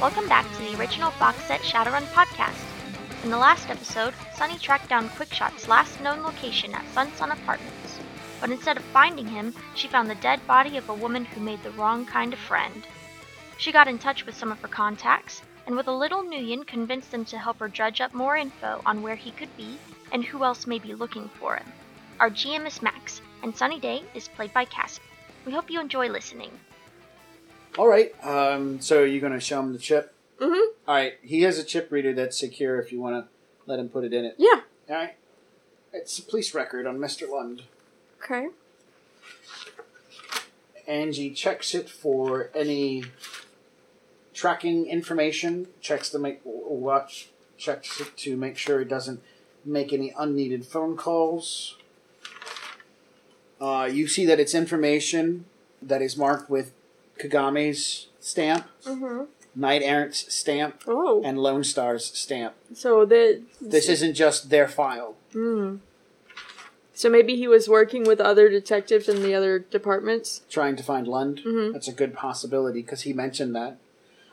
Welcome back to the original Fox Set Shadowrun podcast. In the last episode, Sunny tracked down Quickshot's last known location at Sun Sun Apartments, but instead of finding him, she found the dead body of a woman who made the wrong kind of friend. She got in touch with some of her contacts, and with a little Nuyen convinced them to help her dredge up more info on where he could be and who else may be looking for him. Our GM is Max, and Sunny Day is played by Cassie. We hope you enjoy listening. Alright, so you're going to show him the chip? Mm-hmm. Alright, he has a chip reader that's secure if you want to let him put it in it. Yeah. Alright. It's a police record on Mr. Lund. Okay. Angie checks it for any tracking information, checks it to make sure it doesn't make any unneeded phone calls. You see that it's information that is marked with Kagami's stamp, mm-hmm. Knight Errant's stamp, and Lone Star's stamp. So this isn't just their file. Mm. So maybe he was working with other detectives in the other departments? Trying to find Lund? Mm-hmm. That's a good possibility, because he mentioned that.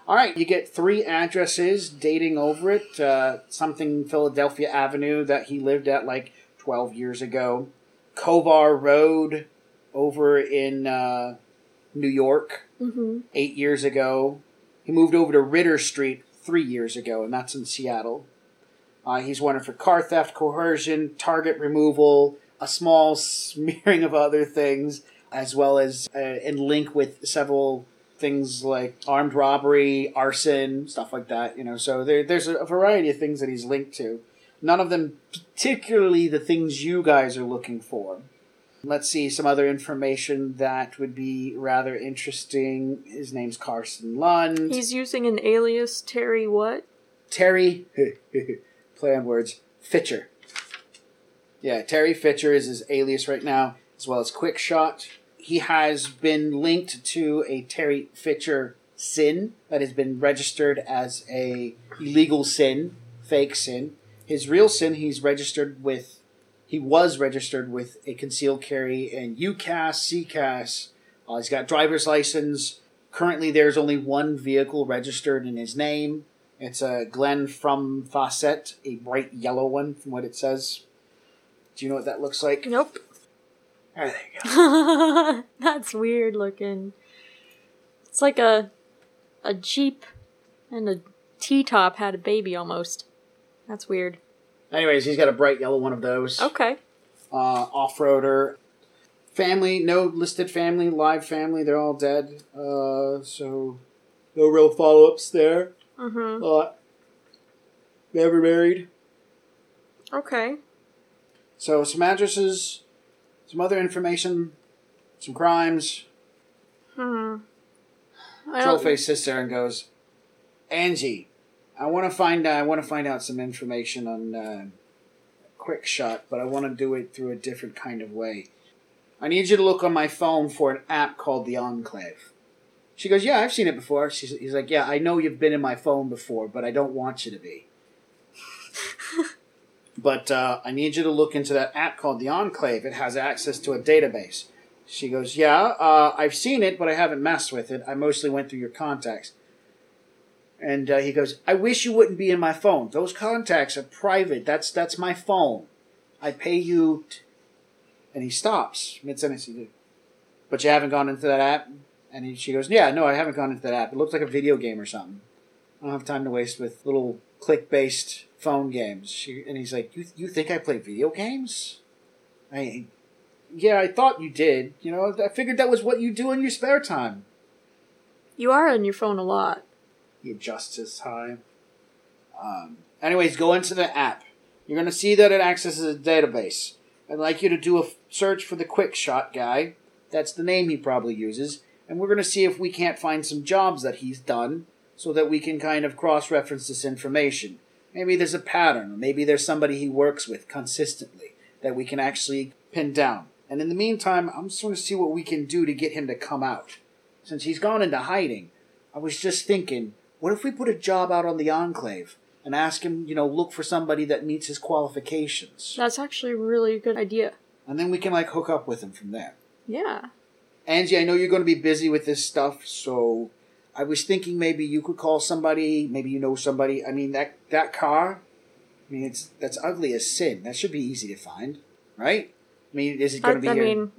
All right, you get 3 addresses dating over it. Something Philadelphia Avenue that he lived at like 12 years ago. Kovar Road over in New York. Mm-hmm. 8 years ago. He moved over to Ritter Street 3 years ago, and that's in Seattle. He's wanted for car theft, coercion, target removal, a small smearing of other things, as well as in link with several things like armed robbery, arson, stuff like that. You know, so there's a variety of things that he's linked to. None of them particularly the things you guys are looking for. Let's see, some other information that would be rather interesting. His name's Carson Lund. He's using an alias, Terry what? Terry, play on words, Fitcher. Yeah, Terry Fitcher is his alias right now, as well as Quickshot. He has been linked to a Terry Fitcher sin that has been registered as a illegal sin, fake sin. His real sin, he was registered with a concealed carry in UCAS, CCAS. He's got driver's license. Currently, there's only one vehicle registered in his name. It's a Glenn Fawcett, a bright yellow one from what it says. Do you know what that looks like? Nope. Oh, there you go. That's weird looking. It's like a Jeep and a T-top had a baby almost. That's weird. Anyways, he's got a bright yellow one of those. Okay. Off-roader. Family, no listed family, live family, they're all dead. So no real follow-ups there. Mm-hmm. Never married. Okay. So some addresses, some other information, some crimes. Hmm. Trollface sits there and goes, Angie. I want to find out some information on Quickshot, but I want to do it through a different kind of way. I need you to look on my phone for an app called The Enclave. She goes, yeah, I've seen it before. He's like, yeah, I know you've been in my phone before, but I don't want you to be. But I need you to look into that app called The Enclave. It has access to a database. She goes, yeah, I've seen it, but I haven't messed with it. I mostly went through your contacts. And he goes, I wish you wouldn't be in my phone. Those contacts are private. That's my phone. I pay you. And he stops mid-sentence. He goes, but you haven't gone into that app? And she goes, yeah, no, I haven't gone into that app. It looks like a video game or something. I don't have time to waste with little click-based phone games. And he's like, you think I play video games? Yeah, I thought you did. You know, I figured that was what you do in your spare time. You are on your phone a lot. He adjusts his time. Anyways, go into the app. You're going to see that it accesses a database. I'd like you to do a search for the Quickshot guy. That's the name he probably uses. And we're going to see if we can't find some jobs that he's done so that we can kind of cross-reference this information. Maybe there's a pattern, or maybe there's somebody he works with consistently that we can actually pin down. And in the meantime, I'm just going to see what we can do to get him to come out. Since he's gone into hiding, I was just thinking, what if we put a job out on the Enclave and ask him, you know, look for somebody that meets his qualifications? That's actually a really good idea. And then we can, like, hook up with him from there. Yeah. Angie, I know you're going to be busy with this stuff, so I was thinking maybe you could call somebody. Maybe you know somebody. I mean, that car, I mean, that's ugly as sin. That should be easy to find, right? I mean, is it going to be here? I mean,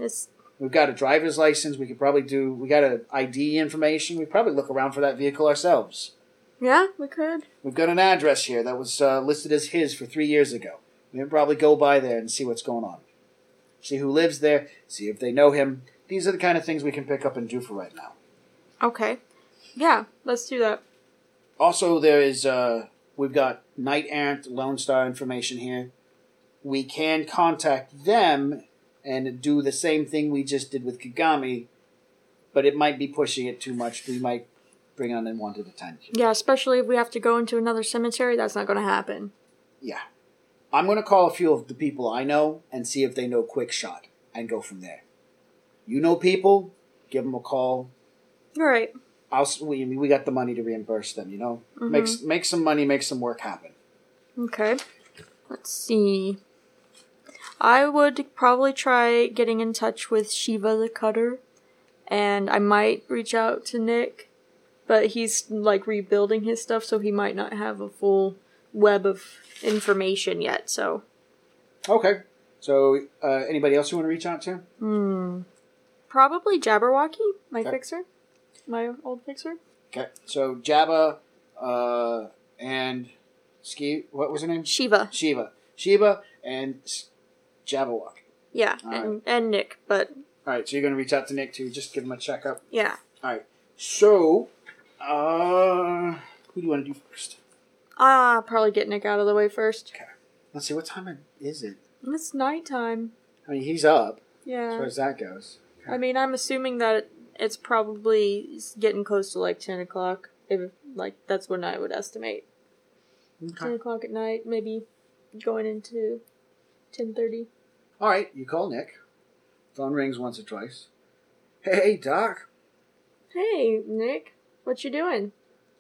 we've got a driver's license. We could probably we got an ID information. We probably look around for that vehicle ourselves. Yeah, we could. We've got an address here that was listed as his for 3 years ago. We can probably go by there and see what's going on. See who lives there. See if they know him. These are the kind of things we can pick up and do for right now. Okay. Yeah, let's do that. Also, there is, we've got Knight Errant, Lone Star information here. We can contact them and do the same thing we just did with Kagami, but it might be pushing it too much. We might bring on unwanted attention. Yeah, especially if we have to go into another cemetery. That's not going to happen. Yeah. I'm going to call a few of the people I know and see if they know Quickshot and go from there. You know people, give them a call. All right. We got the money to reimburse them, you know? Mm-hmm. Make some money, make some work happen. Okay. Let's see. I would probably try getting in touch with Shiva the Cutter, and I might reach out to Nick, but he's, like, rebuilding his stuff, so he might not have a full web of information yet, so. Okay. So, anybody else you want to reach out to? Probably Jabberwocky, my old fixer. Okay. So, Jabba, and... what was her name? Shiva and Jabberwock. Yeah, and Nick, but... All right, so you're going to reach out to Nick, too. Just give him a checkup. Yeah. All right. So, who do you want to do first? Probably get Nick out of the way first. Okay. Let's see, what time is it? It's nighttime. I mean, he's up. Yeah. As far as that goes. Okay. I mean, I'm assuming that it's probably getting close to, like, 10 o'clock. That's when I would estimate. Okay. 10 o'clock at night, maybe going into 10:30. All right, you call Nick. Phone rings once or twice. Hey, Doc. Hey, Nick. What you doing?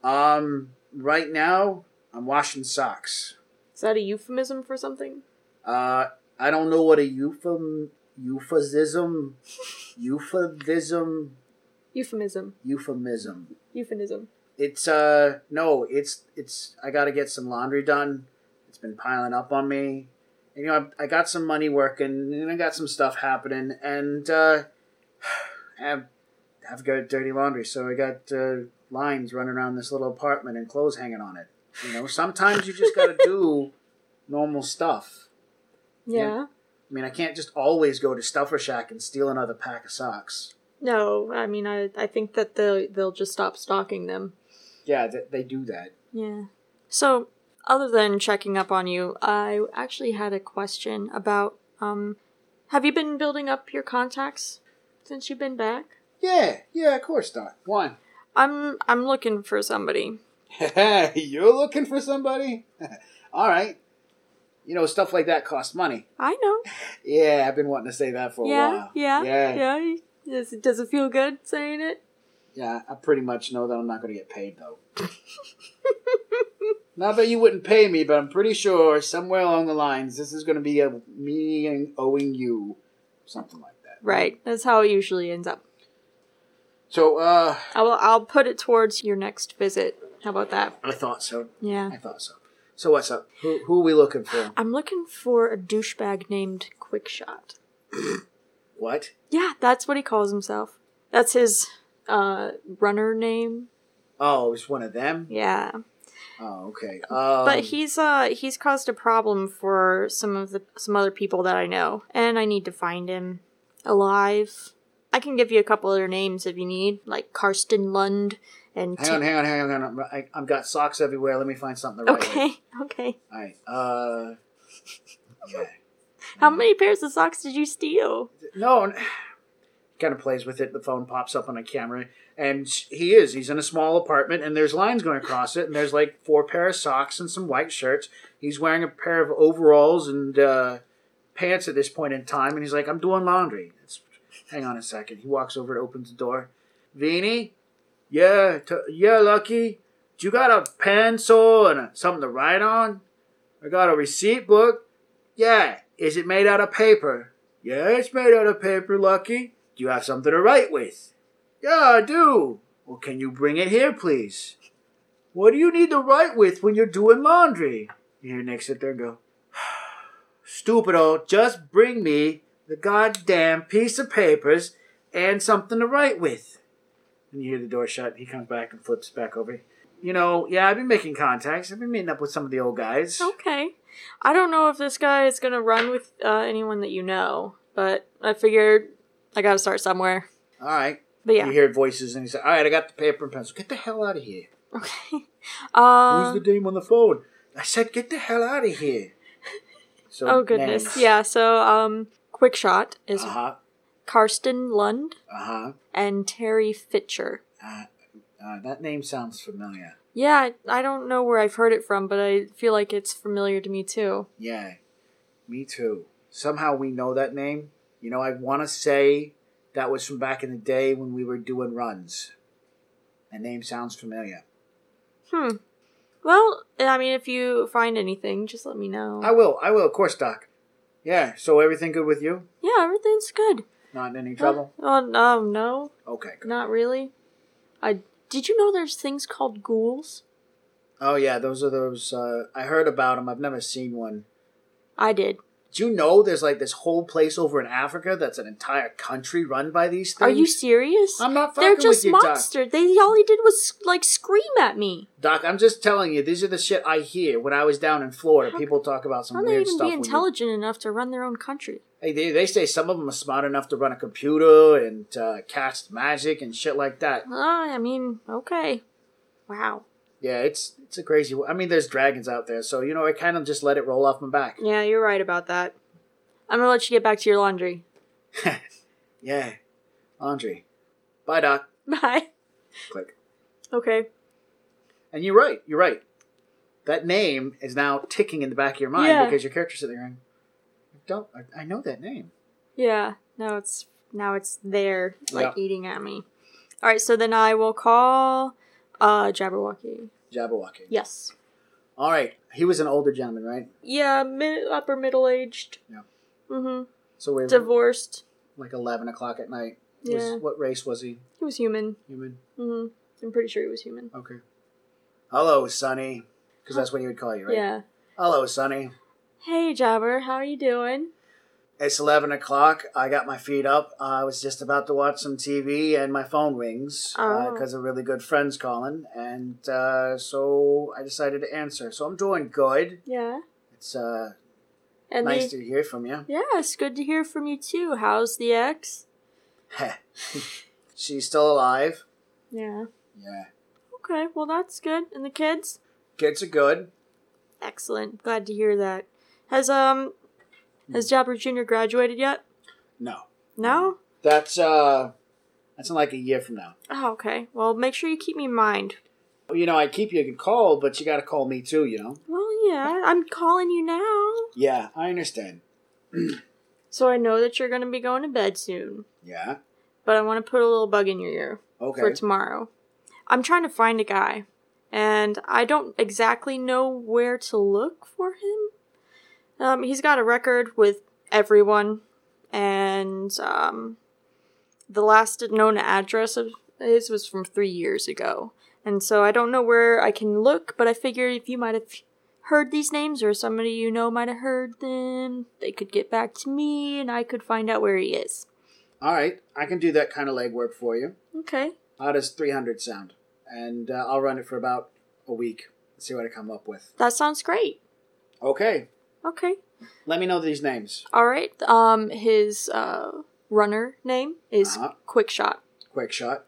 Right now, I'm washing socks. Is that a euphemism for something? I don't know what a euphemism. It's I gotta get some laundry done. It's been piling up on me. And, you know, I got some money working, and I got some stuff happening, and, I've got dirty laundry, so I got, lines running around this little apartment and clothes hanging on it. You know, sometimes you just gotta do normal stuff. Yeah. You know? I mean, I can't just always go to Stuffer Shack and steal another pack of socks. No, I mean, I think that they'll just stop stocking them. Yeah, they do that. Yeah. So, other than checking up on you, I actually had a question about, have you been building up your contacts since you've been back? Yeah, of course not. Why? I'm looking for somebody. You're looking for somebody? All right. You know, stuff like that costs money. I know. Yeah, I've been wanting to say that for a while. Yeah. Does it feel good saying it? Yeah, I pretty much know that I'm not going to get paid, though. Not that you wouldn't pay me, but I'm pretty sure somewhere along the lines, this is going to be me owing you something like that. Right. That's how it usually ends up. So, I'll put it towards your next visit. How about that? I thought so. Yeah. So what's up? Who are we looking for? I'm looking for a douchebag named Quickshot. What? Yeah, that's what he calls himself. That's his runner name. Oh, it's one of them? Yeah. Oh, okay. But he's caused a problem for some other people that I know, and I need to find him alive. I can give you a couple other names if you need, like Karsten Lund and... Hang on. I've got socks everywhere. Let me find something the right way. Okay. All right. Yeah. How many pairs of socks did you steal? No, kind of plays with it. The phone pops up on a camera, and he's in a small apartment, and there's lines going across it, and there's like 4 pairs of socks and some white shirts. He's wearing a pair of overalls and pants at this point in time, and he's like, I'm doing laundry. Hang on a second. He walks over and opens the door. Vinny? Yeah, Lucky? Do you got a pencil and something to write on? I got a receipt book. Yeah. Is it made out of paper? Yeah, it's made out of paper, Lucky. Do you have something to write with? Yeah, I do. Well, can you bring it here, please? What do you need to write with when you're doing laundry? You hear Nick sit there and go, Stupido, just bring me the goddamn piece of papers and something to write with. And you hear the door shut. He comes back and flips back over. You know, yeah, I've been making contacts. I've been meeting up with some of the old guys. Okay. I don't know if this guy is going to run with anyone that you know, but I figured I got to start somewhere. All right. But yeah. You hear voices, and he said, all right, I got the paper and pencil. Get the hell out of here. Okay. Who's the dame on the phone? I said, get the hell out of here. So, oh, goodness. Next. Yeah, so Quickshot is Karsten Lund and Terry Fitcher. That name sounds familiar. Yeah, I don't know where I've heard it from, but I feel like it's familiar to me, too. Yeah, me too. Somehow we know that name. You know, I want to say that was from back in the day when we were doing runs. That name sounds familiar. Well, I mean, if you find anything, just let me know. I will. Of course, Doc. Yeah, so everything good with you? Yeah, everything's good. Not in any trouble? No. Okay, good. Not really. Did you know there's things called ghouls? Oh, yeah, those are those... I heard about them. I've never seen one. I did. Do you know there's like this whole place over in Africa that's an entire country run by these things? Are you serious? I'm not fucking with you, Doc. They're just monsters. All he did was like scream at me. Doc, I'm just telling you, these are the shit I hear when I was down in Florida. People talk about some weird stuff. How they even be intelligent enough to run their own country? Hey, they say some of them are smart enough to run a computer and cast magic and shit like that. I mean, okay. Wow. Yeah, it's a crazy one. I mean, there's dragons out there, so, you know, I kind of just let it roll off my back. Yeah, you're right about that. I'm going to let you get back to your laundry. Yeah, laundry. Bye, Doc. Bye. Click. Okay. And you're right. That name is now ticking in the back of your mind because your character's sitting there going, I know that name. Yeah, now it's there, eating at me. All right, so then I will call... Jabberwocky. Yes. All right. He was an older gentleman, right? Yeah, upper middle-aged. Yeah. Mm-hmm. So we were divorced. Like 11 o'clock at night. Yeah. What race was he? He was human. Mm-hmm. I'm pretty sure he was human. Okay. Hello, Sonny. Because that's what he would call you, right? Yeah. Hello, Sonny. Hey, Jabber. How are you doing? It's 11 o'clock. I got my feet up. I was just about to watch some TV, and my phone rings because a really good friend's calling, and so I decided to answer. So I'm doing good. Yeah. It's nice to hear from you. Yeah, it's good to hear from you, too. How's the ex? She's still alive. Yeah. Yeah. Okay, well, that's good. And the kids? Kids are good. Excellent. Glad to hear that. Has Jabber Jr. graduated yet? No. No? That's in like a year from now. Oh, okay. Well, make sure you keep me in mind. You know, I keep you called, but you gotta call me too, you know? Well, yeah. I'm calling you now. Yeah, I understand. So I know that you're gonna be going to bed soon. Yeah. But I want to put a little bug in your ear. Okay. For tomorrow. I'm trying to find a guy, and I don't exactly know where to look for him. He's got a record with everyone, and the last known address of his was from 3 years ago. And so I don't know where I can look, but I figure if you might have heard these names or somebody you know might have heard them, they could get back to me and I could find out where he is. All right. I can do that kind of legwork for you. Okay. How does 300 sound? And I'll run it for about a week and see what I come up with. That sounds great. Okay. Okay. Let me know these names. All right. His runner name is Quickshot. Quickshot.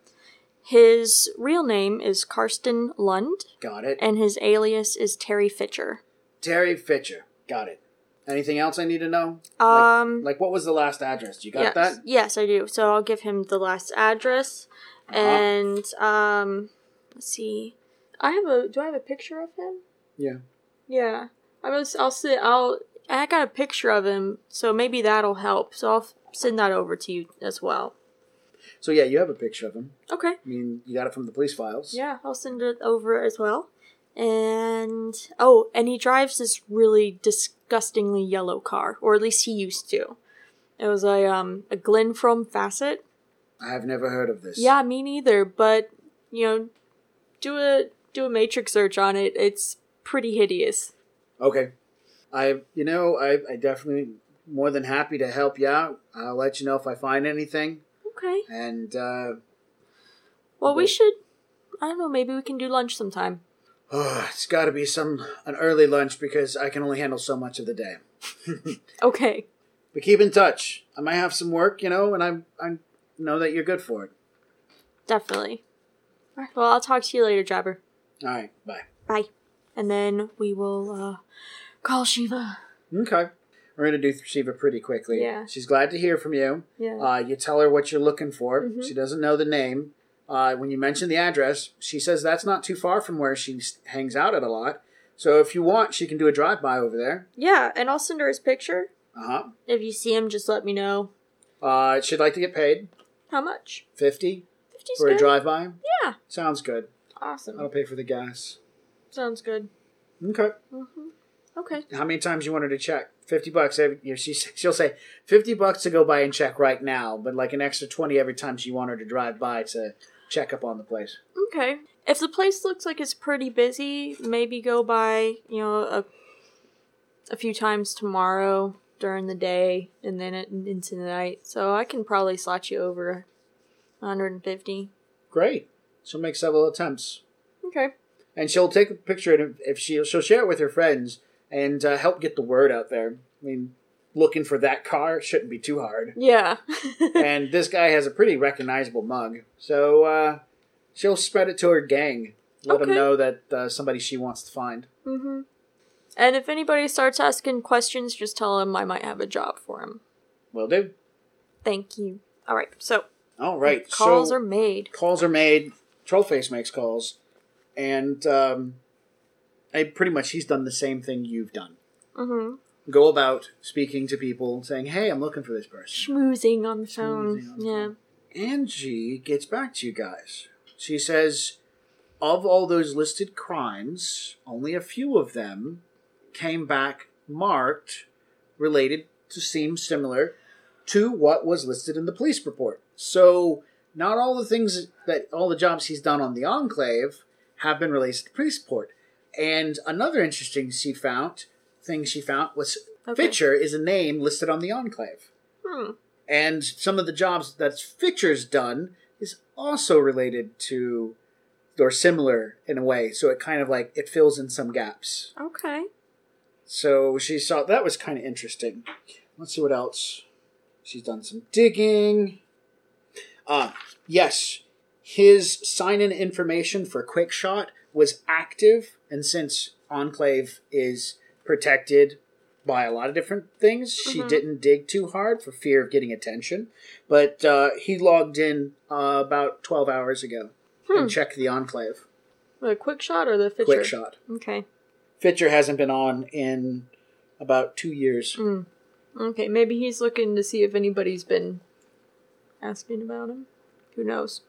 His real name is Karsten Lund. Got it. And his alias is Terry Fitcher. Terry Fitcher. Got it. Anything else I need to know? Like what was the last address? You got that? Yes, I do. So I'll give him the last address, and let's see. Do I have a picture of him? Yeah. Yeah. I got a picture of him, so maybe that'll help. So I'll send that over to you as well. So yeah, you have a picture of him. Okay. I mean, you got it from the police files. Yeah, I'll send it over as well. And he drives this really disgustingly yellow car, or at least he used to. It was a Glenn Fawcett. I have never heard of this. Yeah, me neither, but you know, do a Matrix search on it. It's pretty hideous. Okay. I definitely more than happy to help you out. I'll let you know if I find anything. Okay. And, well, we should, I don't know, maybe we can do lunch sometime. Oh, it's got to be an early lunch because I can only handle so much of the day. Okay. But keep in touch. I might have some work, you know, and I know that you're good for it. Definitely. All right, well, I'll talk to you later, Jabber. All right, bye. Bye. And then we will call Shiva. Okay. We're going to do Shiva pretty quickly. Yeah. She's glad to hear from you. Yeah. You tell her what you're looking for. Mm-hmm. She doesn't know the name. When you mention the address, she says that's not too far from where she hangs out at a lot. So if you want, she can do a drive-by over there. Yeah, and I'll send her his picture. Uh-huh. If you see him, just let me know. She'd like to get paid. How much? 50 for good. A drive-by? Yeah. Sounds good. Awesome. I'll pay for the gas. Sounds good. Okay. Mm-hmm. Okay. How many times you want her to check? $50. She'll say $50 to go by and check right now, but like an extra 20 every time she want her to drive by to check up on the place. Okay. If the place looks like it's pretty busy, maybe go by, you know, a few times tomorrow during the day and then into the night. So I can probably slot you over 150. Great. She'll make several attempts. Okay. And she'll take a picture and if she'll share it with her friends. And help get the word out there. I mean, looking for that car shouldn't be too hard. Yeah. And this guy has a pretty recognizable mug. So she'll spread it to her gang. Let them know that somebody she wants to find. Mm-hmm. And if anybody starts asking questions, just tell him I might have a job for him. Will do. Thank you. All right. So. All right. Calls are made. Trollface makes calls. And... pretty much he's done the same thing you've done. Mm-hmm. Go about speaking to people, saying, hey, I'm looking for this person. Schmoozing on the phone. Yeah. Angie gets back to you guys. She says, of all those listed crimes, only a few of them came back marked, related to seem similar to what was listed in the police report. So not all the things that all the jobs he's done on the Enclave have been released to the police report. And another interesting thing she found was Fitcher is a name listed on the Enclave. Hmm. And some of the jobs that Fitcher's done is also related to, or similar in a way. So it kind of like, it fills in some gaps. Okay. So she saw, that was kind of interesting. Let's see what else. She's done some digging. Yes, his sign-in information for Quickshot was active, and since Enclave is protected by a lot of different things, mm-hmm. she didn't dig too hard for fear of getting attention. But he logged in about 12 hours ago and checked the Enclave. The Quickshot or the Fitcher? Quickshot. Okay. Fitcher hasn't been on in about 2 years. Mm. Okay, maybe he's looking to see if anybody's been asking about him. Who knows?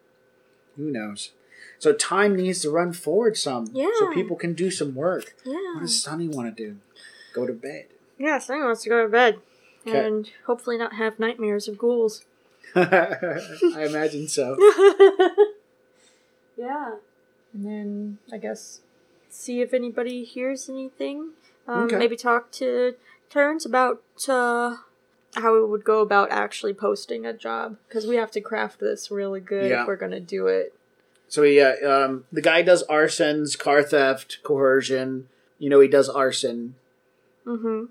So time needs to run forward some. Yeah. So people can do some work. Yeah. What does Sunny want to do? Go to bed. Yeah, Sunny wants to go to bed. Okay. And hopefully not have nightmares of ghouls. I imagine so. Yeah. And then, I guess, see if anybody hears anything. Maybe talk to Terrence about how we would go about actually posting a job. Because we have to craft this really good if we're going to do it. So yeah, the guy does arsons, car theft, coercion. You know, he does arson. Mm-hmm.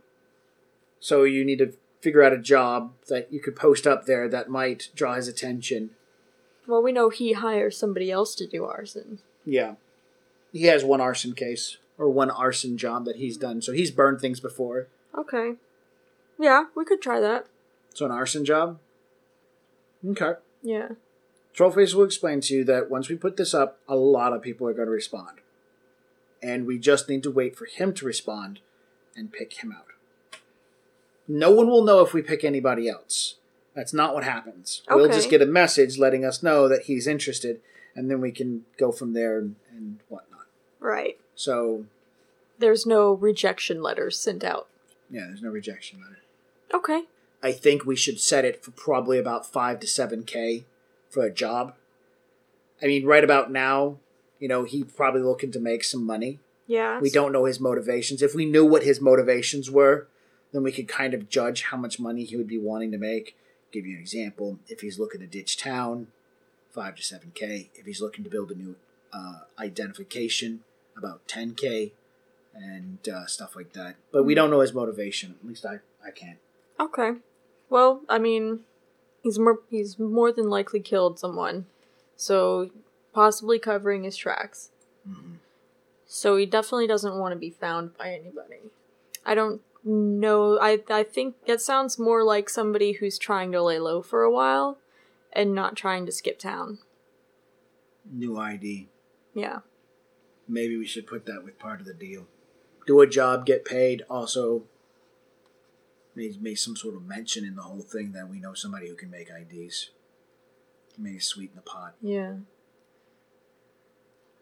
So you need to figure out a job that you could post up there that might draw his attention. Well, we know he hires somebody else to do arson. Yeah. He has one arson case, or one arson job that he's done. So he's burned things before. Okay. Yeah, we could try that. So an arson job? Okay. Yeah. Trollface will explain to you that once we put this up, a lot of people are going to respond. And we just need to wait for him to respond and pick him out. No one will know if we pick anybody else. That's not what happens. Okay. We'll just get a message letting us know that he's interested, and then we can go from there and whatnot. Right. So... there's no rejection letters sent out. Yeah, there's no rejection letter. Okay. I think we should set it for probably about 5 to 7K. For a job, I mean, right about now, you know, he's probably looking to make some money. Yeah. We don't know his motivations. If we knew what his motivations were, then we could kind of judge how much money he would be wanting to make. Give you an example. If he's looking to ditch town, 5 to 7K. If he's looking to build a new identification, about 10K and stuff like that. But we don't know his motivation. At least I can't. Okay. Well, I mean, he's more than likely killed someone. So possibly covering his tracks. Mm-hmm. So he definitely doesn't want to be found by anybody. I don't know. I think that sounds more like somebody who's trying to lay low for a while and not trying to skip town. New ID. Yeah. Maybe we should put that with part of the deal. Do a job, get paid, also make some sort of mention in the whole thing that we know somebody who can make IDs. Maybe sweeten the pot. Yeah.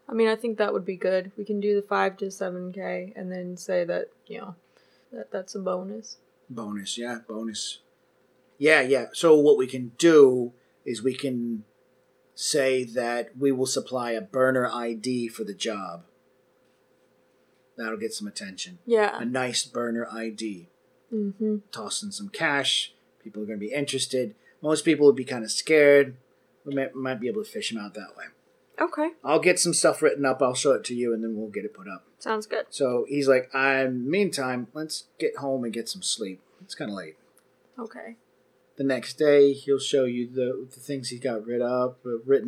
I mean, I think that would be good. We can do the 5 to 7K and then say that, you know, that's a bonus. Bonus, yeah, bonus. Yeah. So what we can do is we can say that we will supply a burner ID for the job. That'll get some attention. Yeah. A nice burner ID. Mm-hmm. Toss in some cash. People are going to be interested. Most people would be kind of scared. We might be able to fish them out that way. Okay. I'll get some stuff written up. I'll show it to you, and then we'll get it put up. Sounds good. So he's like, meantime, let's get home and get some sleep. It's kind of late. Okay. The next day, he'll show you the things he got written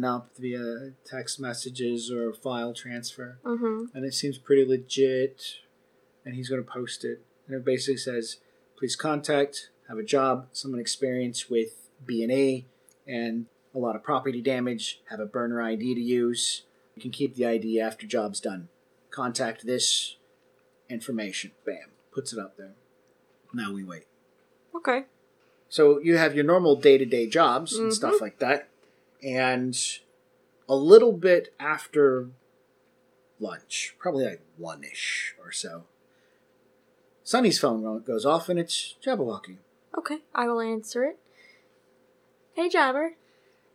up via text messages or file transfer. Mm-hmm. And it seems pretty legit, and he's going to post it. And it basically says, please contact, have a job, someone experienced with B&E, and a lot of property damage, have a burner ID to use. You can keep the ID after job's done. Contact this information. Bam. Puts it up there. Now we wait. Okay. So you have your normal day-to-day jobs and stuff like that. And a little bit after lunch, probably like 1-ish or so, Sunny's phone goes off and it's Jabberwocky. Okay, I will answer it. Hey, Jabber.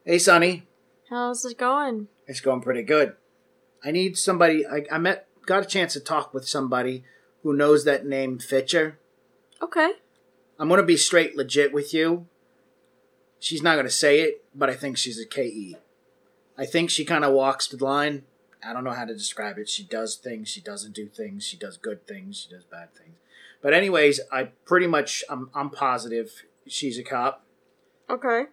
Hey, Sunny. How's it going? It's going pretty good. I need somebody. I got a chance to talk with somebody who knows that name Fitcher. Okay. I'm going to be straight legit with you. She's not going to say it, but I think she's a KE. I think she kind of walks the line. I don't know how to describe it. She does things. She doesn't do things. She does good things. She does bad things. But anyways, I'm positive she's a cop. Okay.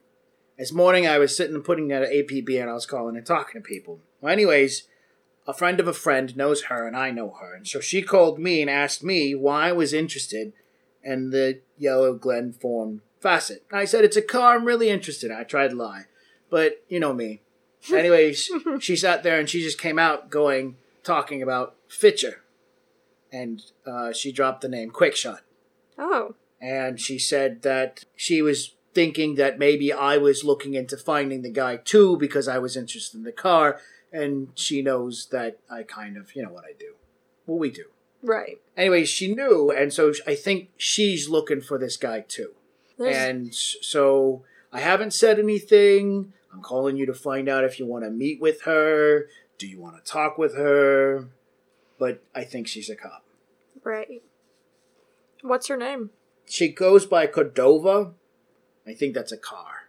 This morning, I was sitting and putting out an APB, and I was calling and talking to people. Well, anyways, a friend of a friend knows her, and I know her. And so she called me and asked me why I was interested in the yellow Glenn Fawcett. And I said, it's a car. I'm really interested. I tried to lie. But you know me. Anyways, she sat there, and she just came out talking about Fitcher. And she dropped the name Quickshot. Oh. And she said that she was thinking that maybe I was looking into finding the guy too because I was interested in the car, and she knows that I kind of, you know what I do. What we do. Right. Anyway, she knew, and so I think she's looking for this guy too. And so I haven't said anything. I'm calling you to find out if you want to meet with her. Do you want to talk with her? But I think she's a cop. Right. What's her name? She goes by Cordova. I think that's a car.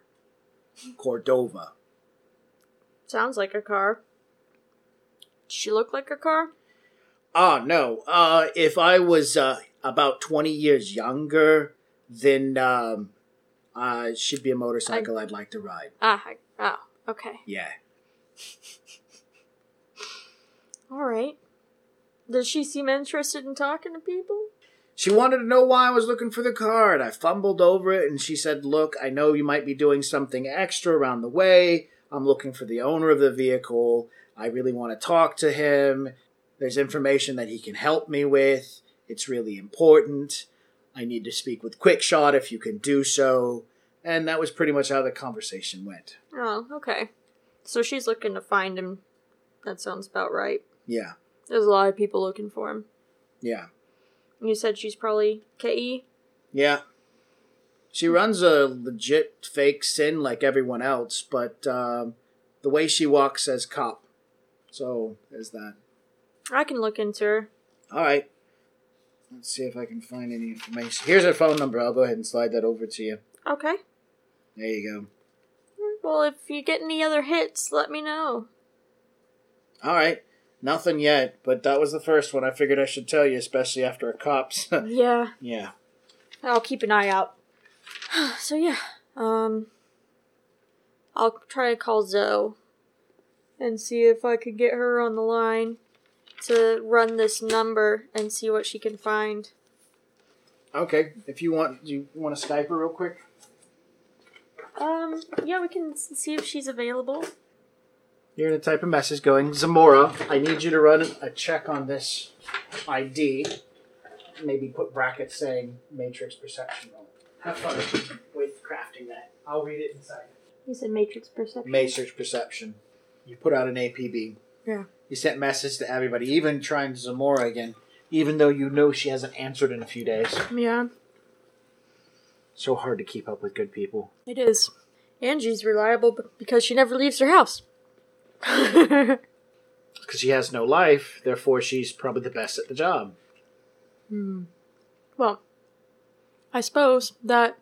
Cordova. Sounds like a car. Does she look like a car? Ah, no. If I was about 20 years younger, then it should be a motorcycle I'd like to ride. Okay. Yeah. All right. Does she seem interested in talking to people? She wanted to know why I was looking for the car, and I fumbled over it, and she said, look, I know you might be doing something extra around the way. I'm looking for the owner of the vehicle. I really want to talk to him. There's information that he can help me with. It's really important. I need to speak with Quickshot if you can do so. And that was pretty much how the conversation went. Oh, okay. So she's looking to find him. That sounds about right. Yeah. There's a lot of people looking for him. Yeah. You said she's probably KE? Yeah. She runs a legit fake sin like everyone else, but the way she walks says cop. So there's that. I can look into her. All right. Let's see if I can find any information. Here's her phone number. I'll go ahead and slide that over to you. Okay. There you go. Well, if you get any other hits, let me know. All right. Nothing yet, but that was the first one. I figured I should tell you, especially after a cop's. Yeah. Yeah. I'll keep an eye out. So, yeah. I'll try to call Zoe and see if I could get her on the line to run this number and see what she can find. Okay. If you want, do you want to Skype her real quick? Yeah, we can see if she's available. You're going to type a message going, Zamora, I need you to run a check on this ID. Maybe put brackets saying Matrix Perception. Have fun with crafting that. I'll read it in a second. You said Matrix Perception? Matrix Perception. You put out an APB. Yeah. You sent message to everybody, even trying Zamora again, even though you know she hasn't answered in a few days. Yeah. So hard to keep up with good people. It is. Angie's reliable because she never leaves her house. Because she has no life, therefore she's probably the best at the job. Hmm. Well, I suppose that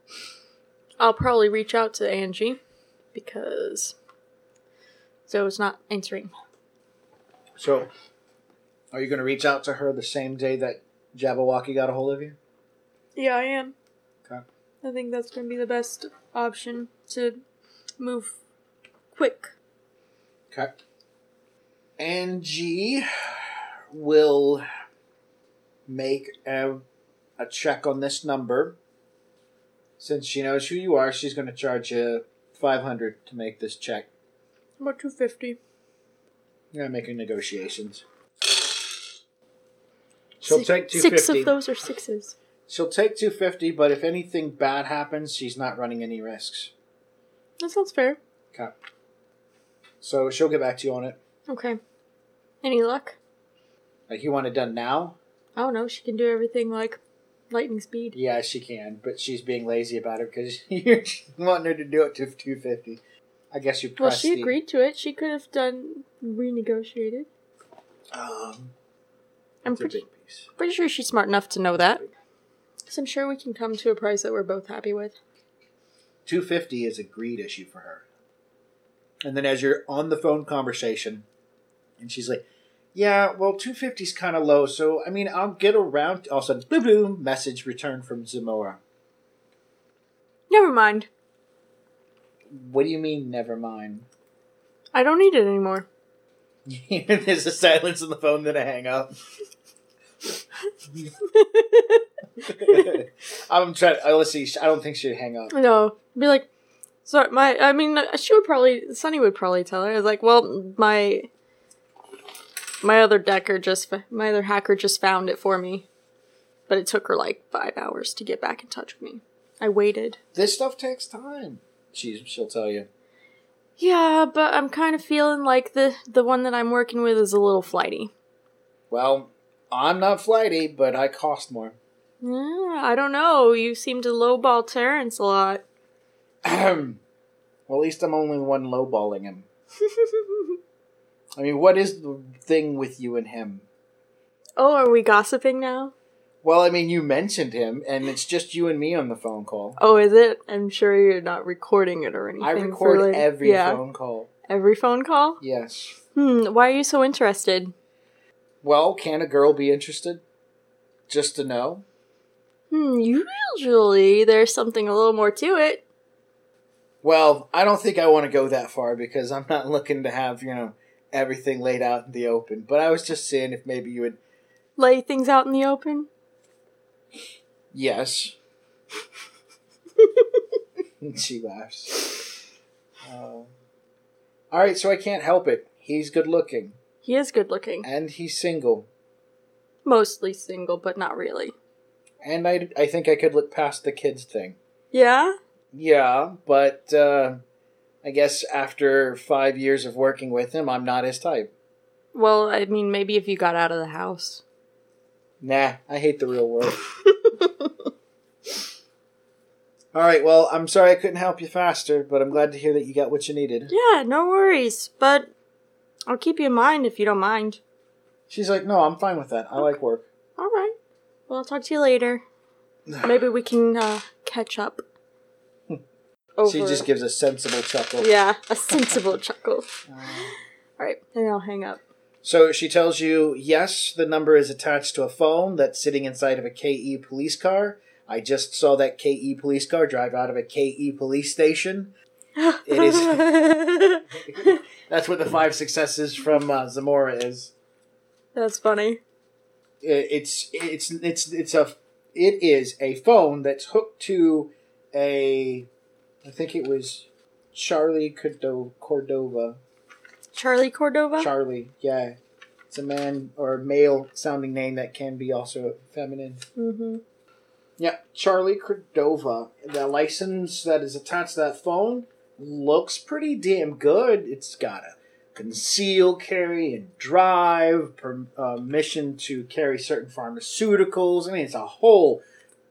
I'll probably reach out to Angie because Zoe's not answering. So, are you going to reach out to her the same day that Jabberwocky got a hold of you? Yeah, I am. Okay. I think that's going to be the best option to move quick. Okay. Angie will make a check on this number. Since she knows who you are, she's going to charge you $500 to make this check. About $250. Yeah, making negotiations. She'll take $250. Six of those are sixes. She'll take $250, but if anything bad happens, she's not running any risks. That sounds fair. Okay. So she'll get back to you on it. Okay. Any luck? Like, you want it done now? Oh, no. She can do everything like lightning speed. Yeah, she can. But she's being lazy about it because you're wanting her to do it to $250. I guess you pressed the... Well, she agreed to it. She could have done... renegotiated. I'm pretty sure she's smart enough to know that. So I'm sure we can come to a price that we're both happy with. $250 is a greed issue for her. And then as you're on the phone conversation, and she's like, yeah, well, $250's kind of low, so, I mean, I'll get around... All of a sudden, boom, boom, message returned from Zamora. Never mind. What do you mean, never mind? I don't need it anymore. There's a silence on the phone, then I hang up. I'm trying... Honestly, I don't think she'd hang up. No. Be like... So Sunny would probably tell her. I was like, well, my other hacker just found it for me. But it took her like 5 hours to get back in touch with me. I waited. This stuff takes time. She'll tell you. Yeah, but I'm kind of feeling like the one that I'm working with is a little flighty. Well, I'm not flighty, but I cost more. Yeah, I don't know. You seem to lowball Terrence a lot. Well, at least I'm only one lowballing him. I mean, what is the thing with you and him? Oh, are we gossiping now? Well, I mean, you mentioned him, and it's just you and me on the phone call. Oh, is it? I'm sure you're not recording it or anything. I record every phone call. Every phone call? Yes. Why are you so interested? Well, can a girl be interested? Just to know? Usually there's something a little more to it. Well, I don't think I want to go that far because I'm not looking to have, everything laid out in the open. But I was just saying if maybe you would... Lay things out in the open? Yes. She laughs. All right, so I can't help it. He's good looking. He is good looking. And he's single. Mostly single, but not really. And I think I could look past the kids thing. Yeah? Yeah, but I guess after 5 years of working with him, I'm not his type. Well, I mean, maybe if you got out of the house. Nah, I hate the real world. All right, well, I'm sorry I couldn't help you faster, but I'm glad to hear that you got what you needed. Yeah, no worries, but I'll keep you in mind if you don't mind. She's like, no, I'm fine with that. I like work. All right. Well, I'll talk to you later. Maybe we can catch up. Over. She just gives a sensible chuckle. Yeah, a sensible chuckle. All right, then I'll hang up. So she tells you, yes, the number is attached to a phone that's sitting inside of a KE police car. I just saw that KE police car drive out of a KE police station. It is. That's what the 5 successes from Zamora is. That's funny. It is a phone that's hooked to a. I think it was Charlie Cordova. Charlie Cordova? Charlie, yeah. It's a man or male-sounding name that can be also feminine. Mm-hmm. Yeah, Charlie Cordova. The license that is attached to that phone looks pretty damn good. It's got a conceal, carry, and drive, permission to carry certain pharmaceuticals. I mean, it's a whole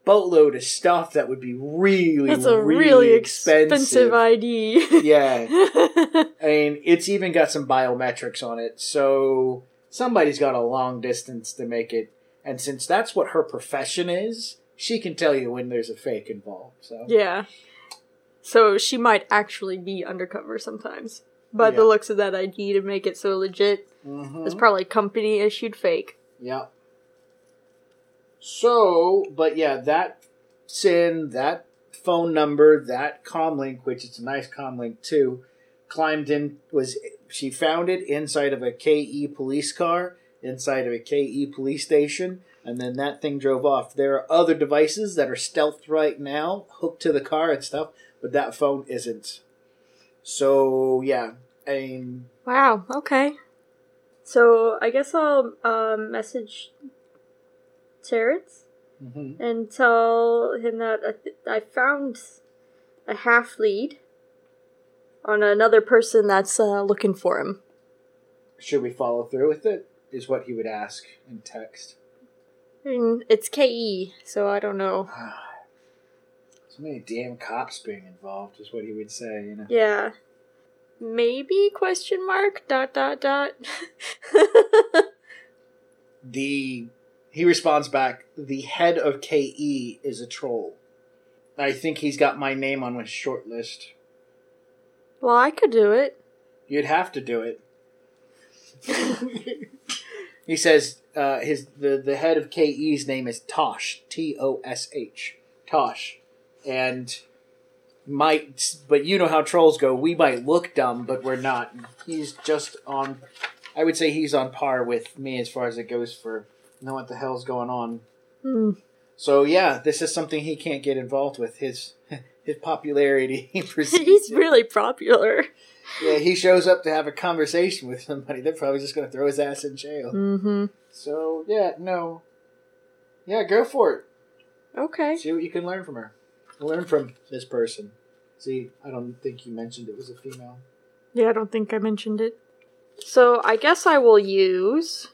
boatload of stuff that would be really, that's a really expensive ID. Yeah. I mean, it's even got some biometrics on it, so somebody's got a long distance to make it. And since that's what her profession is, she can tell you when there's a fake involved. So yeah. So she might actually be undercover sometimes. By the looks of that ID to make it so legit, it's probably company-issued fake. Yeah. So, but yeah, that SIN, that phone number, that comlink, which it's a nice comlink too, she found it inside of a KE police car, inside of a KE police station, and then that thing drove off. There are other devices that are stealthed right now, hooked to the car and stuff, but that phone isn't. So, yeah. And wow, okay. So, I guess I'll message Terrence and tell him that I found a half lead on another person that's looking for him. Should we follow through with it? Is what he would ask in text. I mean, it's KE, so I don't know. So many damn cops being involved is what he would say, you know? Yeah. Maybe ? ... He responds back, the head of KE is a troll. I think he's got my name on his short list. Well, I could do it. You'd have to do it. He says the head of KE's name is Tosh, Tosh, Tosh. And but you know how trolls go, we might look dumb, but we're not. He's just I would say he's on par with me as far as it goes for know what the hell's going on. So yeah, this is something he can't get involved with. His popularity. He's really popular. Yeah, he shows up to have a conversation with somebody, they're probably just going to throw his ass in jail. So yeah, no. Yeah, go for it. Okay. See what you can learn from her. Learn from this person. See, I don't think you mentioned it was a female. Yeah, I don't think I mentioned it. So I guess I will use...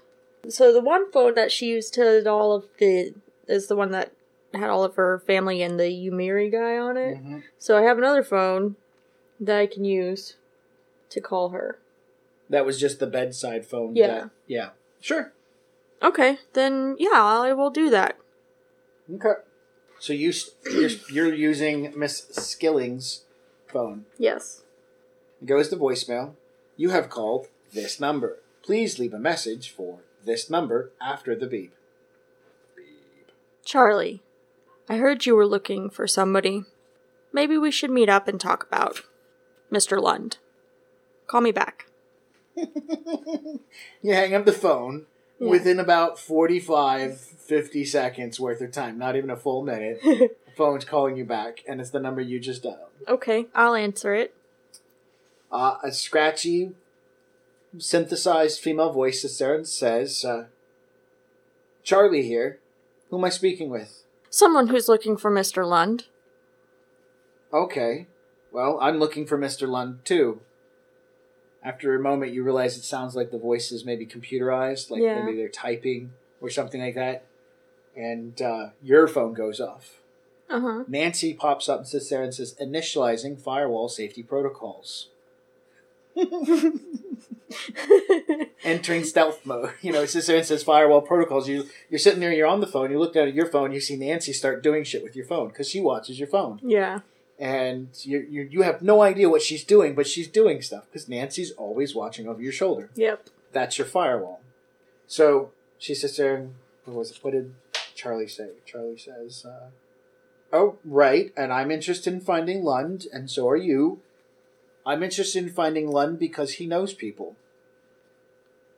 So the one phone that she used to all of the is the one that had all of her family and the Yumiri guy on it. So I have another phone that I can use to call her. That was just the bedside phone. Yeah. Yeah. Sure. Okay. Then yeah, I will do that. Okay. So you're using Miss Skilling's phone. Yes. It goes to voicemail. You have called this number. Please leave a message for this number after the beep. Charlie, I heard you were looking for somebody. Maybe we should meet up and talk about Mr. Lund. Call me back. You hang up the phone within about 50 seconds worth of time, not even a full minute. The phone's calling you back, and it's the number you just dialed. Okay, I'll answer it. A scratchy synthesized female voice sits there and says, Charlie here. Who am I speaking with? Someone who's looking for Mr. Lund. Okay. Well, I'm looking for Mr. Lund, too. After a moment, you realize it sounds like the voice is maybe computerized, like maybe they're typing or something like that. And your phone goes off. Uh-huh. Nancy pops up and sits there and says, initializing firewall safety protocols. Entering stealth mode. You know, it sits there and says firewall protocols. You're sitting there, you're on the phone, you look down at your phone, you see Nancy start doing shit with your phone because she watches your phone. Yeah. And you have no idea what she's doing, but she's doing stuff because Nancy's always watching over your shoulder. Yep. That's your firewall. So she sits there and what did Charlie say? Charlie says, oh, right, and I'm interested in finding Lund, and so are you. I'm interested in finding Lund because he knows people.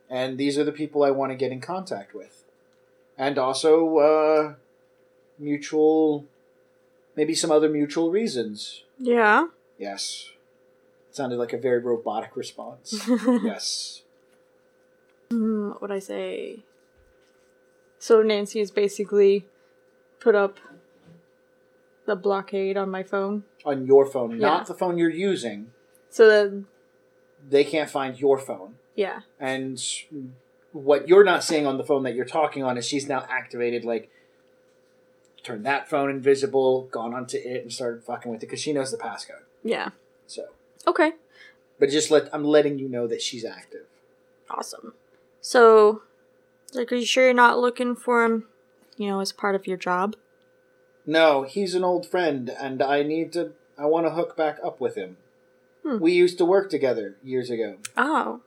And these are the people I want to get in contact with. And also, maybe some other mutual reasons. Yeah. Yes. It sounded like a very robotic response. Yes. What would I say? So Nancy has basically put up the blockade on my phone. On your phone, not the phone you're using. So then they can't find your phone. Yeah. And what you're not seeing on the phone that you're talking on is she's now activated, like, turned that phone invisible, gone onto it, and started fucking with it, because she knows the passcode. Yeah. So. Okay. But I'm letting you know that she's active. Awesome. So, like, are you sure you're not looking for him, as part of your job? No, he's an old friend, and I want to hook back up with him. We used to work together years ago. Oh.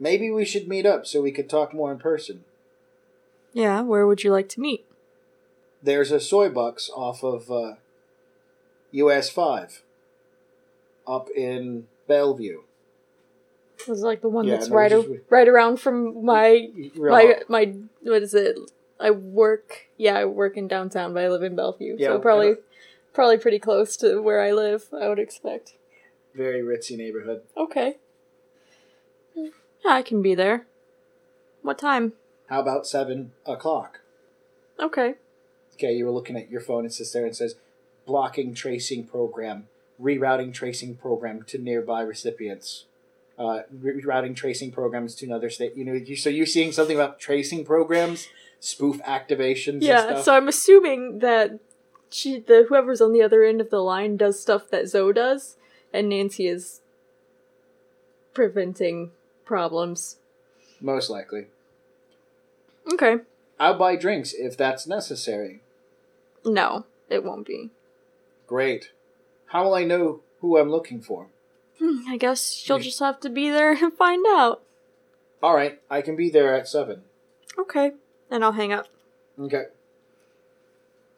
Maybe we should meet up so we could talk more in person. Yeah, where would you like to meet? There's a Soybucks off of US 5 up in Bellevue. It was like the one that's right around from my what is it? I work in downtown, but I live in Bellevue. Yeah, so probably pretty close to where I live, I would expect. Very ritzy neighborhood. Okay. Yeah, I can be there. What time? How about 7:00? Okay. Okay, you were looking at your phone, and sits there and says, blocking tracing program, rerouting tracing program to nearby recipients. Routing tracing programs to another state. So you're seeing something about tracing programs, spoof activations and stuff? Yeah, so I'm assuming that whoever's on the other end of the line does stuff that Zoe does, and Nancy is preventing problems. Most likely. Okay. I'll buy drinks if that's necessary. No, it won't be. Great. How will I know who I'm looking for? I guess you'll just have to be there and find out. All right, I can be there at 7:00. Okay, and I'll hang up. Okay.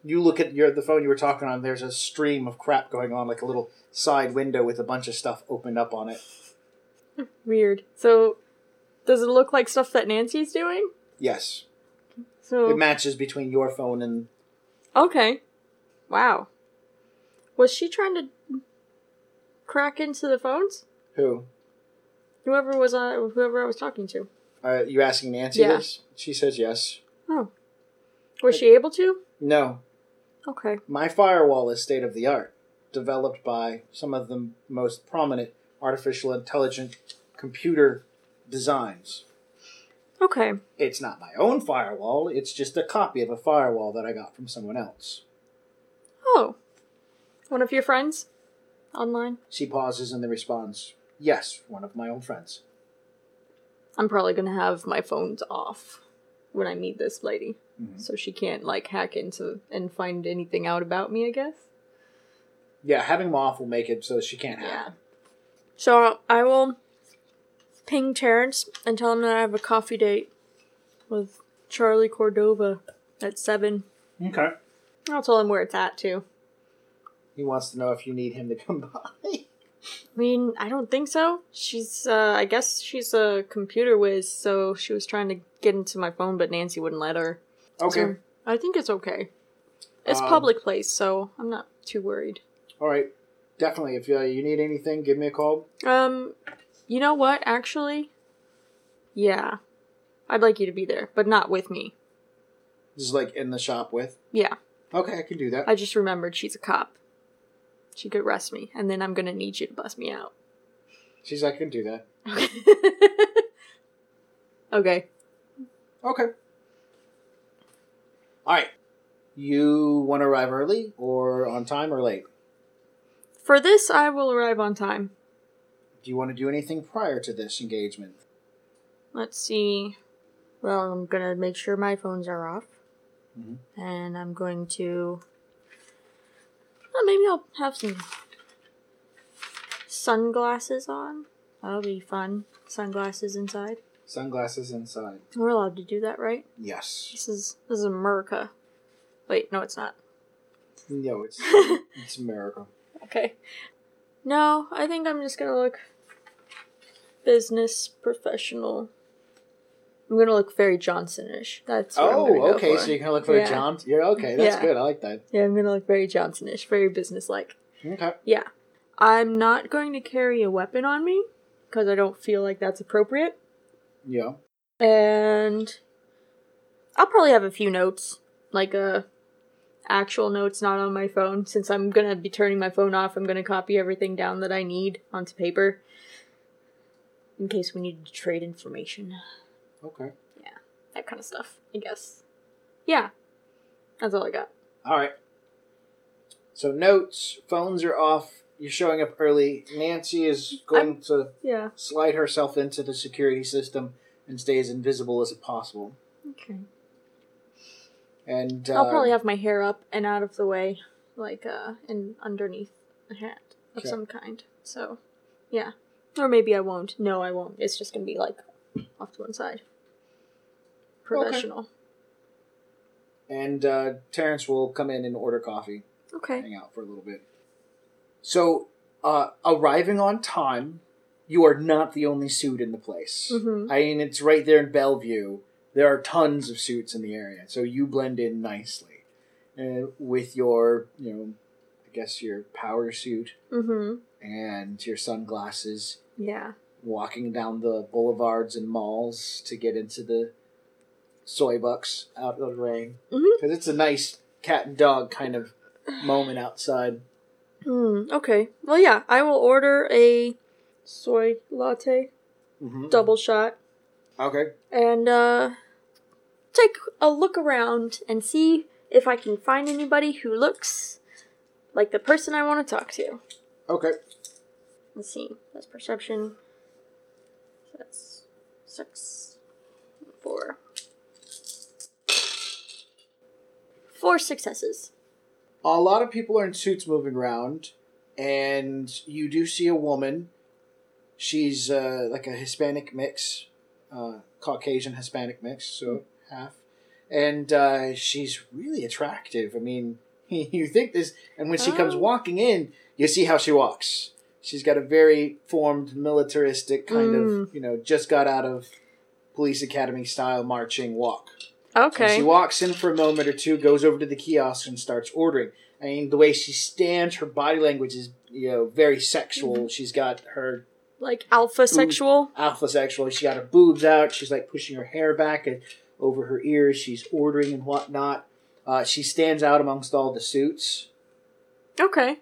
You look at the phone you were talking on, there's a stream of crap going on, like a little side window with a bunch of stuff opened up on it. Weird. So, does it look like stuff that Nancy's doing? Yes. So it matches between your phone and... Okay. Wow. Was she trying to... crack into the phones? Who? Whoever I was talking to. You asking Nancy this? She says yes. Oh. Was she able to? No. Okay. My firewall is state-of-the-art, developed by some of the most prominent artificial intelligent computer designs. Okay. It's not my own firewall, it's just a copy of a firewall that I got from someone else. Oh. One of your friends? Online? She pauses and then responds, yes, one of my own friends. I'm probably going to have my phones off when I meet this lady. Mm-hmm. So she can't, hack into and find anything out about me, I guess? Yeah, having them off will make it so she can't hack. Yeah. So I will ping Terrence and tell him that I have a coffee date with Charlie Cordova at 7:00. Okay. I'll tell him where it's at, too. He wants to know if you need him to come by. I mean, I don't think so. She's, I guess she's a computer whiz, so she was trying to get into my phone, but Nancy wouldn't let her. Okay. So I think it's okay. It's public place, so I'm not too worried. All right. Definitely. If you need anything, give me a call. You know what, actually? Yeah. I'd like you to be there, but not with me. Just, in the shop with? Yeah. Okay, I can do that. I just remembered she's a cop. She could arrest me, and then I'm going to need you to bust me out. She's like, I can do that. Okay. All right. You want to arrive early or on time or late? For this, I will arrive on time. Do you want to do anything prior to this engagement? Let's see. Well, I'm going to make sure my phones are off. Mm-hmm. And I'm going to... Well, maybe I'll have some sunglasses on. That'll be fun. Sunglasses inside. Sunglasses inside. We're allowed to do that, right? Yes. This is America. Wait, no, it's not. No, it's America. Okay. No, I think I'm just going to look business professional. I'm going to look very Johnson-ish. That's what I'm going to go for. So you're going to look very Johnson? Yeah, okay, that's good. I like that. Yeah, I'm going to look very Johnson-ish, very business-like. Okay. Yeah. I'm not going to carry a weapon on me because I don't feel like that's appropriate. Yeah. And I'll probably have a few notes, like actual notes, not on my phone. Since I'm going to be turning my phone off, I'm going to copy everything down that I need onto paper in case we need to trade information. Okay. Yeah, that kind of stuff, I guess. Yeah, that's all I got. All right. So notes, phones are off, you're showing up early. Nancy is going to slide herself into the security system and stay as invisible as possible. Okay. And I'll probably have my hair up and out of the way, like in underneath a hat of some kind. So, yeah. Or maybe I won't. No, I won't. It's just going to be like off to one side. Professional. Okay. And Terrence will come in and order coffee. Okay. Hang out for a little bit. So, arriving on time, you are not the only suit in the place. Mm-hmm. I mean, it's right there in Bellevue. There are tons of suits in the area, so you blend in nicely with your, I guess your power suit and your sunglasses. Yeah. Walking down the boulevards and malls to get into the Soybucks out of the rain. Because it's a nice cat and dog kind of moment outside. Okay. Well, yeah, I will order a soy latte, double shot. Okay. And take a look around and see if I can find anybody who looks like the person I want to talk to. Okay. Let's see. That's perception. That's 6, 4. 4 successes. A lot of people are in suits moving around, and you do see a woman. She's like a Hispanic mix. Caucasian Hispanic mix, so half. And she's really attractive. I mean, you think this, and when she comes walking in, you see how she walks. She's got a very formed, militaristic kind of, just got out of police academy style marching walk. Okay. So she walks in for a moment or two, goes over to the kiosk and starts ordering. I mean, the way she stands, her body language is, very sexual. Mm-hmm. She's got her... Like alpha sexual? Alpha sexual. She got her boobs out. She's like pushing her hair back and over her ears. She's ordering and whatnot. She stands out amongst all the suits. Okay.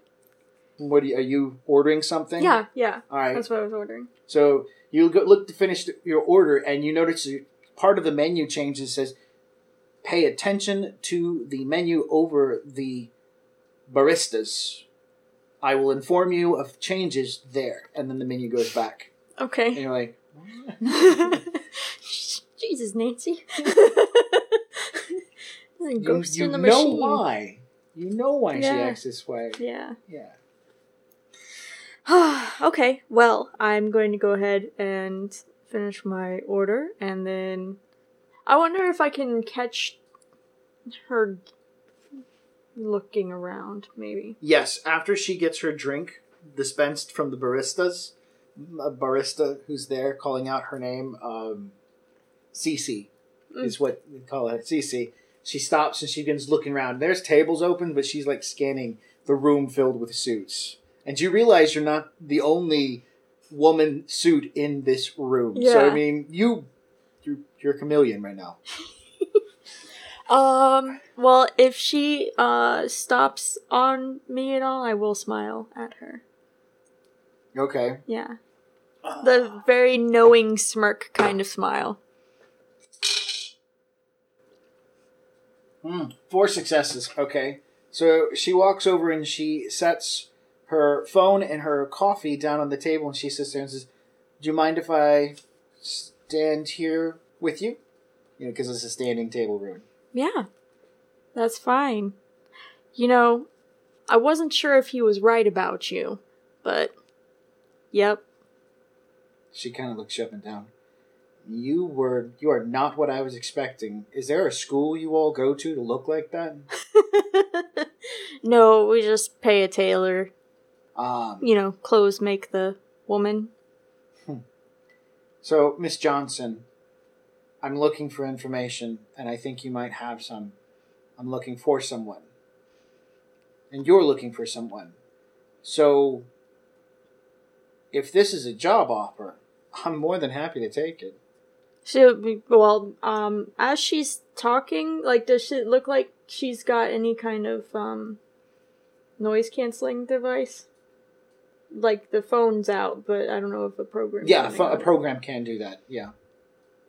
Are you ordering something? Yeah. All right. That's what I was ordering. So you look to finish your order and you notice part of the menu changes. It says, pay attention to the menu over the baristas. I will inform you of changes there. And then the menu goes back. Okay. And you're like... Jesus, Nancy. Ghost in the machine. You know why. You know why she acts this way. Yeah. Okay, well, I'm going to go ahead and finish my order. And then... I wonder if I can catch her... looking around, maybe. Yes, after she gets her drink dispensed from the baristas, a barista who's there calling out her name, Cece is what we call her, Cece. She stops and she begins looking around. There's tables open, but she's like scanning the room filled with suits. And you realize you're not the only woman suit in this room. Yeah. So, I mean, you're a chameleon right now. Well, if she, stops on me at all, I will smile at her. Okay. Yeah. The very knowing smirk kind of smile. Four successes. Okay. So she walks over and she sets her phone and her coffee down on the table, and she sits there and says, "Do you mind if I stand here with you?" You know, because it's a standing table room. Yeah, that's fine. You know, I wasn't sure if he was right about you, but yep. She kind of looks you up and down. You are not what I was expecting. Is there a school you all go to look like that? No, we just pay a tailor. You know, clothes make the woman. So, Miss Johnson, I'm looking for information, and I think you might have some. I'm looking for someone. And you're looking for someone. So, if this is a job offer, I'm more than happy to take it. As she's talking, like, does it look like she's got any kind of noise-canceling device? Like, the phone's out, but I don't know if a program... Yeah, a program can do that, yeah.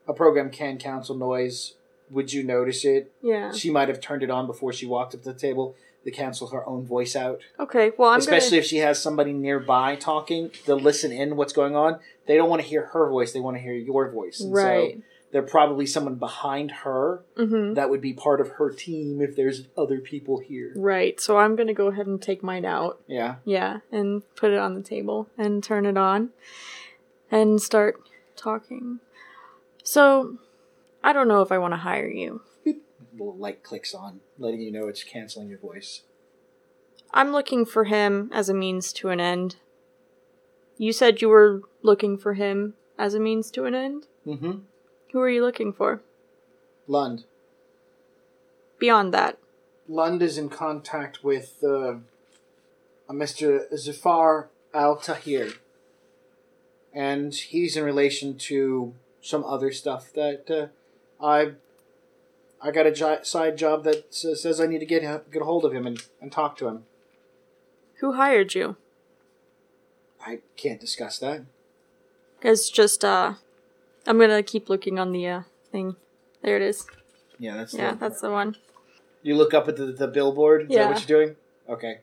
A program can cancel noise. Would you notice it? Yeah. She might have turned it on before she walked up to the table to cancel her own voice out. Okay, well, especially if she has somebody nearby talking, they'll listen in what's going on. They don't want to hear her voice. They want to hear your voice. And right. So they're probably someone behind her that would be part of her team if there's other people here. Right. So I'm going to go ahead and take mine out. Yeah. Yeah. And put it on the table and turn it on and start talking. So I don't know if I want to hire you. Little light clicks on, letting you know it's canceling your voice. I'm looking for him as a means to an end. You said you were looking for him as a means to an end? Mm-hmm. Who are you looking for? Lund. Beyond that? Lund is in contact with a Mr. Zafar Al-Tahir. And he's in relation to some other stuff that I got a side job that says I need to get a hold of him and talk to him. Who hired you? I can't discuss that. It's just, I'm going to keep looking on the thing. There it is. Yeah, that's the one. You look up at the billboard? Is that what you're doing? Okay.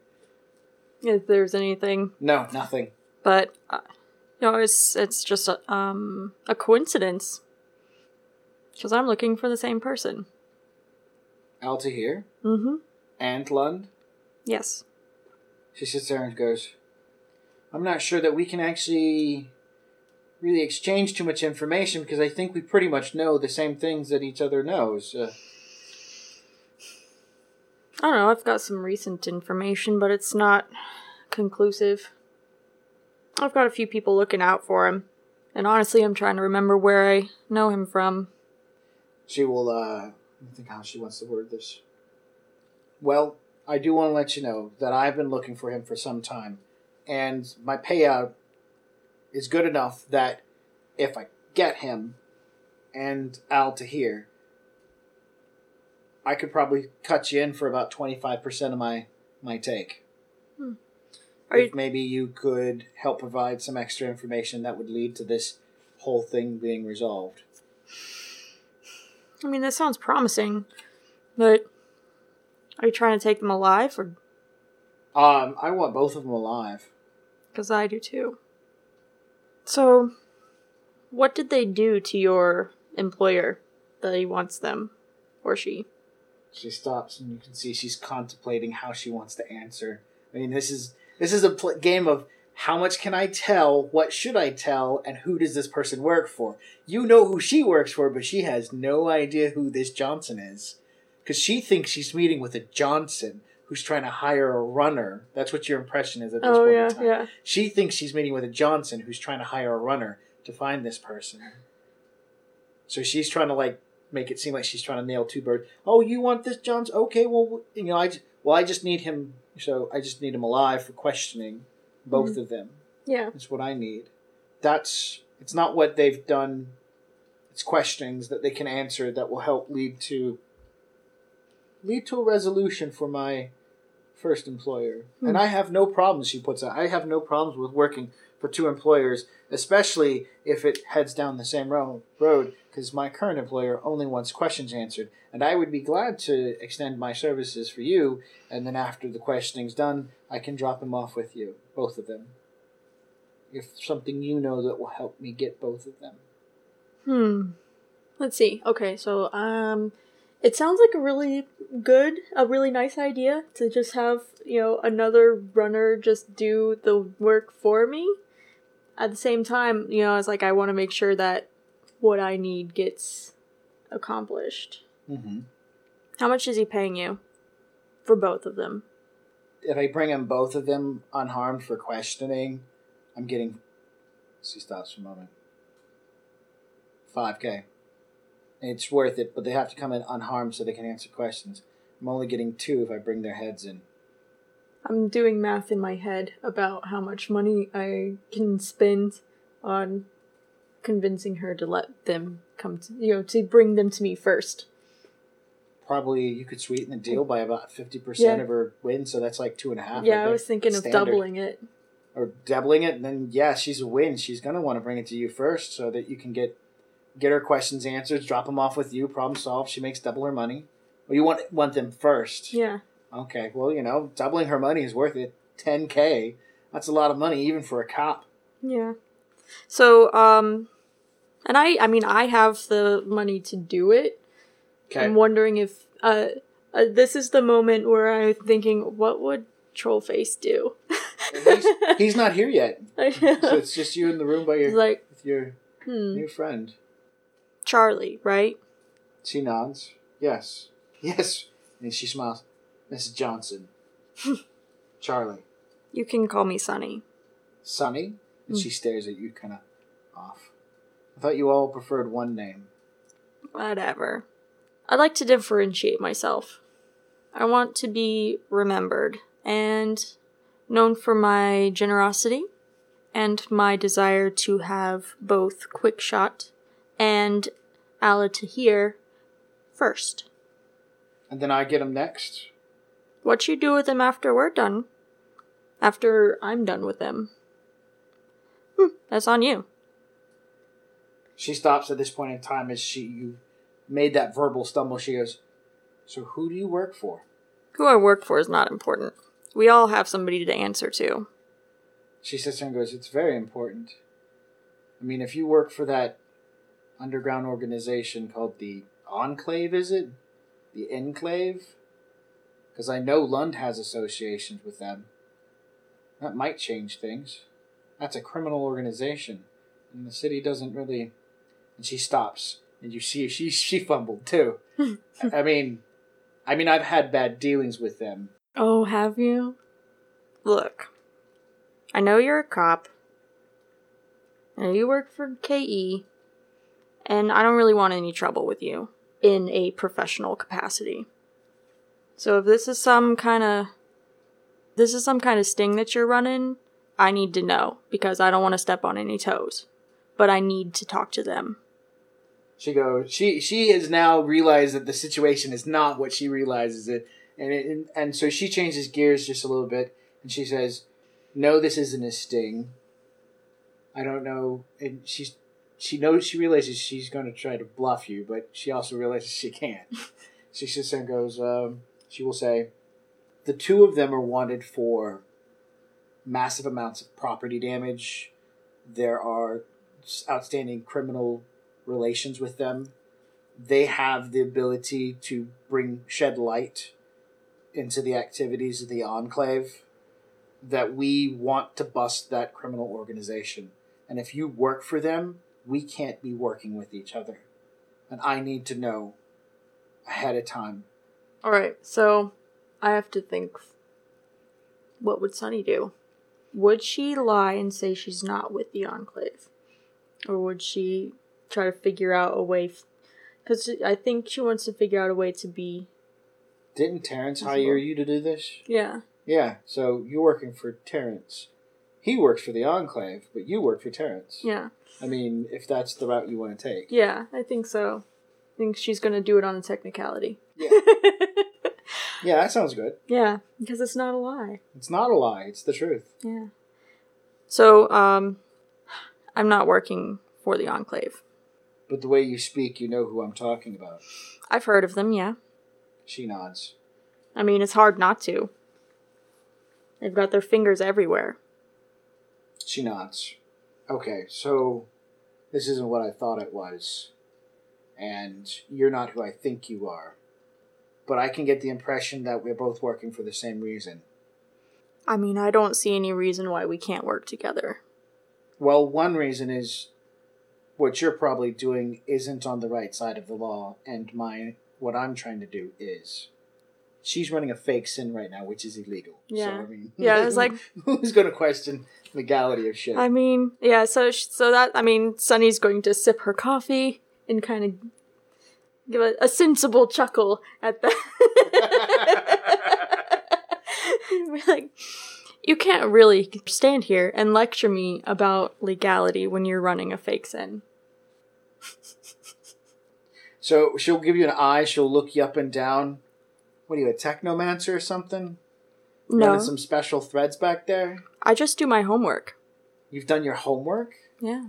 If there's anything. No, nothing. But, no, it's just a coincidence. Because I'm looking for the same person. Al-Tahir? Mm-hmm. And Lund? Yes. She sits there and goes, I'm not sure that we can actually really exchange too much information because I think we pretty much know the same things that each other knows. I don't know, I've got some recent information, but it's not conclusive. I've got a few people looking out for him. And honestly, I'm trying to remember where I know him from. She will, I think how she wants to word this. Well, I do want to let you know that I've been looking for him for some time, and my payout is good enough that if I get him and Al-Tahir, I could probably cut you in for about 25% of my take. If maybe you could help provide some extra information that would lead to this whole thing being resolved. I mean, that sounds promising, but are you trying to take them alive, or...? I want both of them alive. Because I do, too. So, what did they do to your employer that he wants them, or she? She stops, and you can see she's contemplating how she wants to answer. I mean, this is a game of... How much can I tell? What should I tell? And who does this person work for? You know who she works for, but she has no idea who this Johnson is. Because she thinks she's meeting with a Johnson who's trying to hire a runner. That's what your impression is at this point in time. Yeah. She thinks she's meeting with a Johnson who's trying to hire a runner to find this person. So she's trying to, like, make it seem like she's trying to nail two birds. Oh, you want this Johnson? Okay, well, you know, I just need him. So I just need him alive for questioning. Both of them. Yeah. That's what I need. It's not what they've done. It's questions that they can answer that will help lead to a resolution for my first employer. And I have no problems, she puts out. I have no problems with working for two employers, especially if it heads down the same road, because my current employer only wants questions answered. And I would be glad to extend my services for you, and then after the questioning's done, I can drop them off with you, both of them. If something you know that will help me get both of them. Let's see. Okay, so it sounds like a really nice idea to just have, another runner just do the work for me. At the same time, it's like I want to make sure that what I need gets accomplished. Mm-hmm. How much is he paying you for both of them? If I bring him both of them unharmed for questioning, I'm getting... She stops for a moment. 5K. It's worth it, but they have to come in unharmed so they can answer questions. I'm only getting 2 if I bring their heads in. I'm doing math in my head about how much money I can spend on convincing her to let them come to, to bring them to me first. Probably you could sweeten the deal by about 50% of her win, so that's like 2.5. Yeah, right, I was thinking standard of doubling it. Or doubling it, and then, she's a win. She's going to want to bring it to you first so that you can get her questions answered, drop them off with you, problem solved. She makes double her money. Well, you want them first. Yeah. Okay, well, doubling her money is worth it. 10K. That's a lot of money, even for a cop. Yeah. So, and I have the money to do it. Okay. I'm wondering if, this is the moment where I'm thinking, what would Trollface do? He's not here yet. So it's just you in the room with your new friend. Charlie, right? She nods. Yes. Yes. And she smiles. Mrs. Johnson. Charlie. You can call me Sunny. Sunny? And she stares at you kind of off. I thought you all preferred one name. Whatever. I like to differentiate myself. I want to be remembered and known for my generosity and my desire to have both Quickshot and Alla Tahir first. And then I get him next? What you do with them after we're done. After I'm done with them. That's on you. She stops at this point in time as you made that verbal stumble. She goes, so who do you work for? Who I work for is not important. We all have somebody to answer to. She sits there and goes, it's very important. If you work for that underground organization called the Enclave, is it? The Enclave? Because I know Lund has associations with them. That might change things. That's a criminal organization. And the city doesn't really... And she stops. And you see she fumbled, too. I've had bad dealings with them. Oh, have you? Look. I know you're a cop. And you work for KE. And I don't really want any trouble with you. In a professional capacity. So if this is some kind of sting that you're running... I need to know, because I don't want to step on any toes. But I need to talk to them. She goes... She has now realized that the situation is not what she realizes it. And so she changes gears just a little bit. And she says, no, this isn't a sting. I don't know... And she realizes she's going to try to bluff you, but she also realizes she can't. She sits there and goes... she will say, the two of them are wanted for... massive amounts of property damage. There are outstanding criminal relations with them. They have the ability to shed light into the activities of the Enclave, that we want to bust that criminal organization. And if you work for them, we can't be working with each other. And I need to know ahead of time. All right, so I have to think, what would Sunny do? Would she lie and say she's not with the Enclave? Or would she try to figure out a way... Because I think she wants to figure out a way to be... Didn't Terrence hire you to do this? Yeah. Yeah, so you're working for Terrence. He works for the Enclave, but you work for Terrence. Yeah. If that's the route you want to take. Yeah, I think so. I think she's going to do it on a technicality. Yeah. Yeah, that sounds good. Yeah, because it's not a lie. It's not a lie. It's the truth. Yeah. So, I'm not working for the Enclave. But the way you speak, you know who I'm talking about. I've heard of them, yeah. She nods. I mean, it's hard not to. They've got their fingers everywhere. She nods. Okay, so this isn't what I thought it was. And you're not who I think you are. But I can get the impression that we're both working for the same reason. I mean, I don't see any reason why we can't work together. Well, one reason is what you're probably doing isn't on the right side of the law, and what I'm trying to do is. She's running a fake sin right now, which is illegal. Yeah. So, I mean, yeah, it's like... Who's going to question legality of shit? I mean, yeah, so Sunny's going to sip her coffee and kind of give a sensible chuckle at that. We're like, you can't really stand here and lecture me about legality when you're running a fake sin. So she'll give you an eye, she'll look you up and down. What are you, a technomancer or something? No. Running some special threads back there? I just do my homework. You've done your homework? Yeah.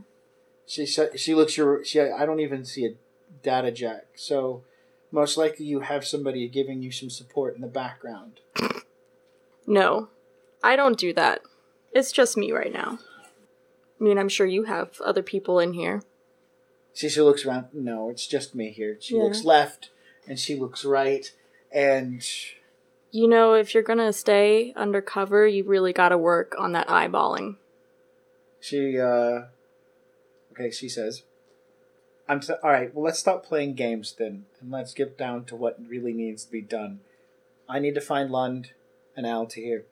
She looks your... I don't even see a data jack. So most likely you have somebody giving you some support in the background. No. I don't do that. It's just me right now. I mean, I'm sure you have other people in here. She looks around. No, it's just me here. She looks left and she looks right. And... You know, if you're going to stay undercover, you really got to work on that eyeballing. She says, all right, well, let's stop playing games then, and let's get down to what really needs to be done. I need to find Lund and Al to here.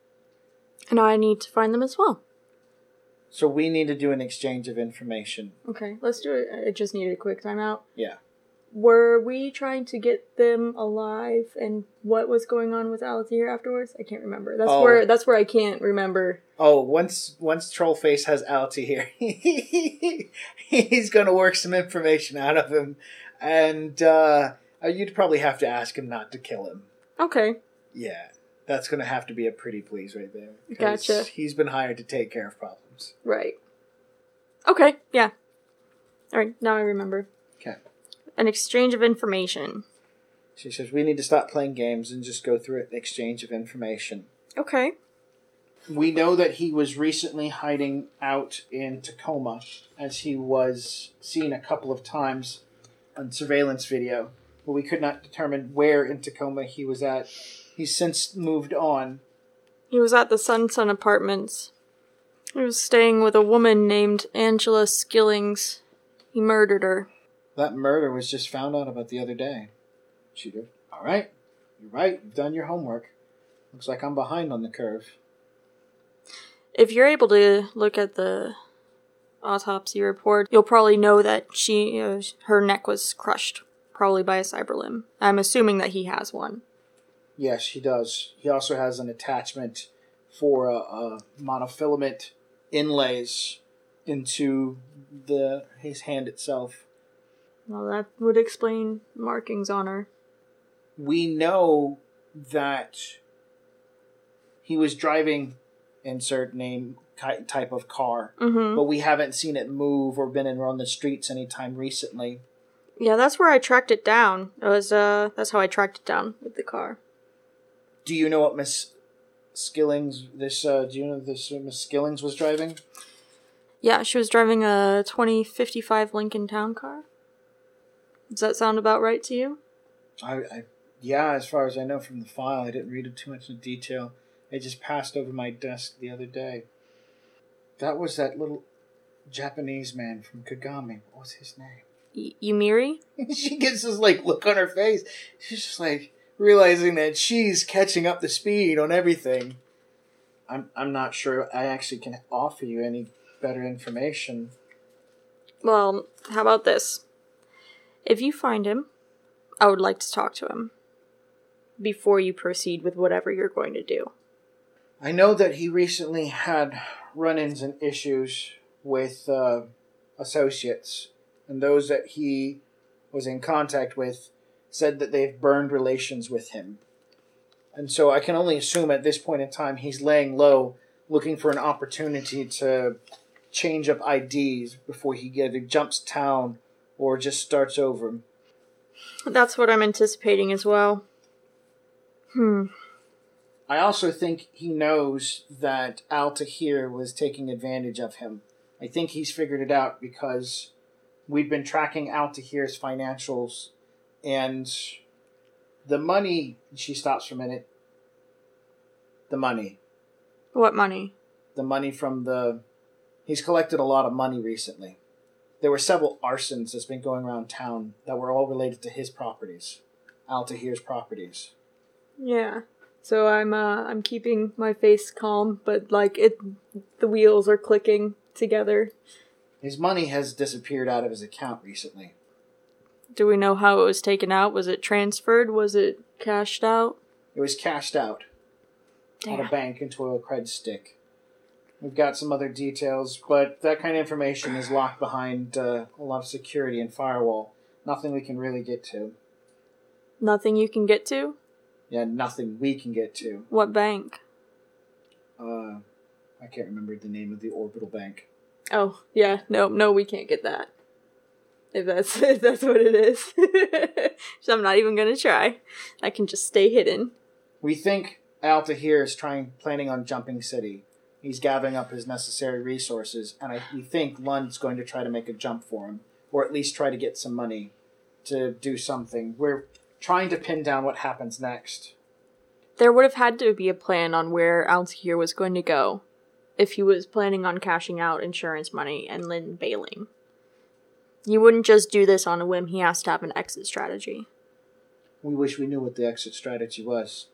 And I need to find them as well. So we need to do an exchange of information. Okay, let's do it. I just needed a quick timeout. Yeah. Were we trying to get them alive, and what was going on with Altair afterwards? I can't remember. That's where I can't remember. Oh, once Trollface has Altair, he's going to work some information out of him, and you'd probably have to ask him not to kill him. Okay. Yeah, that's going to have to be a pretty please right there. Gotcha. He's been hired to take care of problems. Right. Okay, yeah. All right, now I remember. Okay. An exchange of information. She says, we need to stop playing games and just go through an exchange of information. Okay. We know that he was recently hiding out in Tacoma, as he was seen a couple of times on surveillance video, but we could not determine where in Tacoma he was at. He's since moved on. He was at the Sun Sun Apartments. He was staying with a woman named Angela Skillings. He murdered her. That murder was just found out about the other day. She did. All right. You're right. You've done your homework. Looks like I'm behind on the curve. If you're able to look at the autopsy report, you'll probably know that her neck was crushed, probably by a cyber limb. I'm assuming that he has one. Yes, he does. He also has an attachment for a monofilament inlays into his hand itself. Well, that would explain markings on her. We know that he was driving, insert name, type of car, mm-hmm. but we haven't seen it move or been on the streets anytime recently. Yeah, that's where I tracked it down. That's how I tracked it down with the car. Do you know what Miss Skillings was driving? Yeah, she was driving a 2055 Lincoln Town car. Does that sound about right to you? Yeah, as far as I know from the file, I didn't read it too much in detail. It just passed over my desk the other day. That was that little Japanese man from Kagami. What was his name? Yumiri? She gets this, look on her face. She's just, realizing that she's catching up the speed on everything. I'm not sure I actually can offer you any better information. Well, how about this? If you find him, I would like to talk to him before you proceed with whatever you're going to do. I know that he recently had run-ins and issues with associates, and those that he was in contact with said that they've burned relations with him. And so I can only assume at this point in time he's laying low, looking for an opportunity to change up IDs before he either jumps town or just starts over. That's what I'm anticipating as well. I also think he knows that Al Tahir was taking advantage of him. I think he's figured it out because we've been tracking Al Tahir's financials and the money... She stops for a minute. The money. What money? The money from the... He's collected a lot of money recently. There were several arsons that's been going around town that were all related to his properties. Al Tahir's properties. Yeah. So I'm keeping my face calm, but the wheels are clicking together. His money has disappeared out of his account recently. Do we know how it was taken out? Was it transferred? Was it cashed out? It was cashed out. Damn. At a bank into a cred stick. We've got some other details, but that kind of information is locked behind a lot of security and firewall. Nothing we can really get to. Nothing you can get to? Yeah, nothing we can get to. What bank? I can't remember the name of the orbital bank. Oh, yeah. No, we can't get that. If that's what it is. So I'm not even going to try. I can just stay hidden. We think Al Tahir is planning on jumping city. He's gathering up his necessary resources, and we think Lund's going to try to make a jump for him, or at least try to get some money to do something. We're trying to pin down what happens next. There would have had to be a plan on where Al Tahir was going to go if he was planning on cashing out insurance money and then bailing. You wouldn't just do this on a whim. He has to have an exit strategy. We wish we knew what the exit strategy was.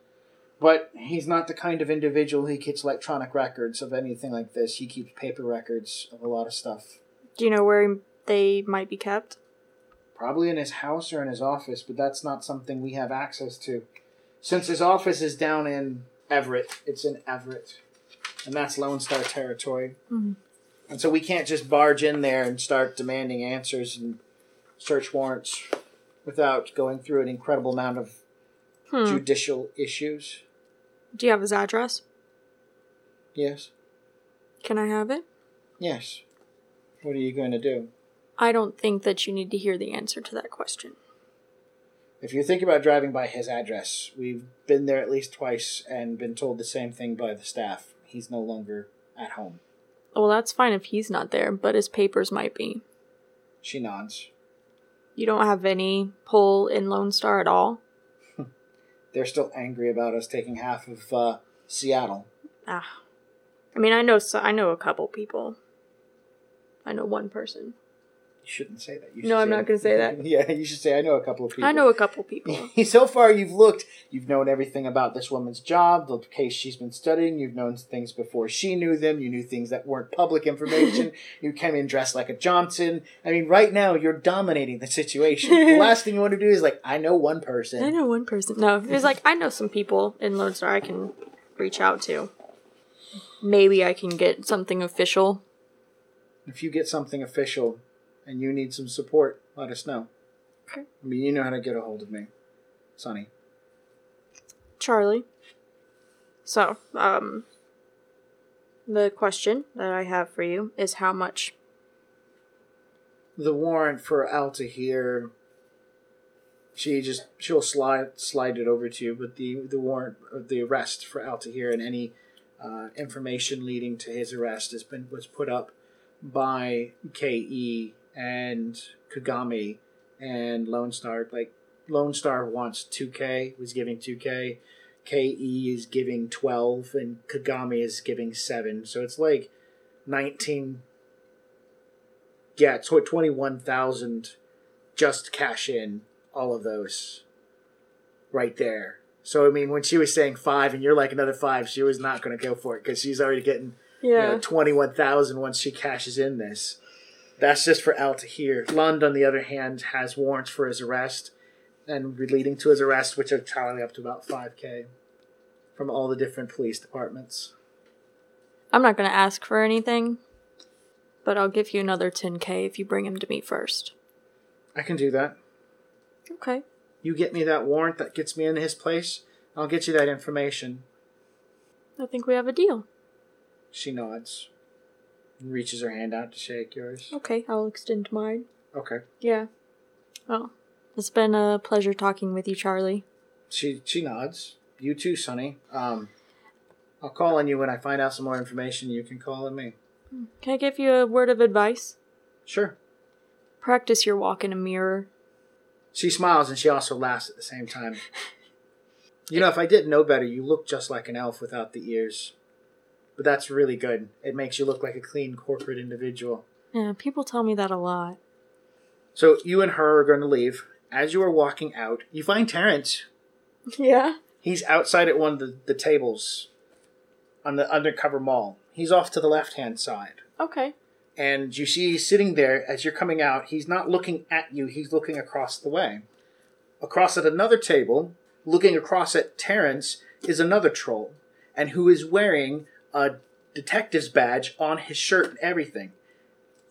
But he's not the kind of individual who keeps electronic records of anything like this. He keeps paper records of a lot of stuff. Do you know where they might be kept? Probably in his house or in his office, but that's not something we have access to. Since his office is down in Everett, it's in Everett. And that's Lone Star territory. Mm-hmm. And so we can't just barge in there and start demanding answers and search warrants without going through an incredible amount of judicial issues. Do you have his address? Yes. Can I have it? Yes. What are you going to do? I don't think that you need to hear the answer to that question. If you think about driving by his address, we've been there at least twice and been told the same thing by the staff. He's no longer at home. Well, that's fine if he's not there, but his papers might be. She nods. You don't have any pull in Lone Star at all? They're still angry about us taking half of Seattle. I mean, I know a couple people. I know one person. You shouldn't say that. No, I'm not going to say that. Yeah, you should say, I know a couple of people. I know a couple people. So far, you've known everything about this woman's job, the case she's been studying. You've known things before she knew them. You knew things that weren't public information. You came in dressed like a Johnson. I mean, right now, you're dominating the situation. The last thing you want to do is I know one person. I know one person. No, it was I know some people in Lone Star I can reach out to. Maybe I can get something official. If you get something official... and you need some support, let us know. Okay. I mean, you know how to get a hold of me. Sunny. Charlie. So, the question that I have for you is how much? The warrant for Al Tahir, she'll slide it over to you, but the warrant, the arrest for Al Tahir and any information leading to his arrest was put up by KE and Kagami and Lone Star. Lone Star wants 2K, was giving 2K. KE is giving 12, and Kagami is giving 7. So it's 19... Yeah, it's 21,000 just cash in all of those right there. So, I mean, when she was saying 5 and you're another 5, she was not going to go for it because she's already getting... Yeah. 21,000 once she cashes in this. That's just for Al Tahir. Lund, on the other hand, has warrants for his arrest and leading to his arrest, which are tallying up to about 5K from all the different police departments. I'm not going to ask for anything, but I'll give you another 10K if you bring him to me first. I can do that. Okay. You get me that warrant that gets me into his place, I'll get you that information. I think we have a deal. She nods and reaches her hand out to shake yours. Okay, I'll extend mine. Okay. Yeah. Well, it's been a pleasure talking with you, Charlie. She nods. You too, Sonny. I'll call on you when I find out some more information. You can call on me. Can I give you a word of advice? Sure. Practice your walk in a mirror. She smiles and she also laughs at the same time. You know, if I didn't know better, you look just like an elf without the ears. But that's really good. It makes you look like a clean corporate individual. Yeah, people tell me that a lot. So you and her are going to leave. As you are walking out, you find Terrence. Yeah? He's outside at one of the tables on the undercover mall. He's off to the left-hand side. Okay. And you see he's sitting there. As you're coming out, he's not looking at you. He's looking across the way. Across at another table, looking across at Terrence, is another troll, and who is wearing a detective's badge on his shirt and everything.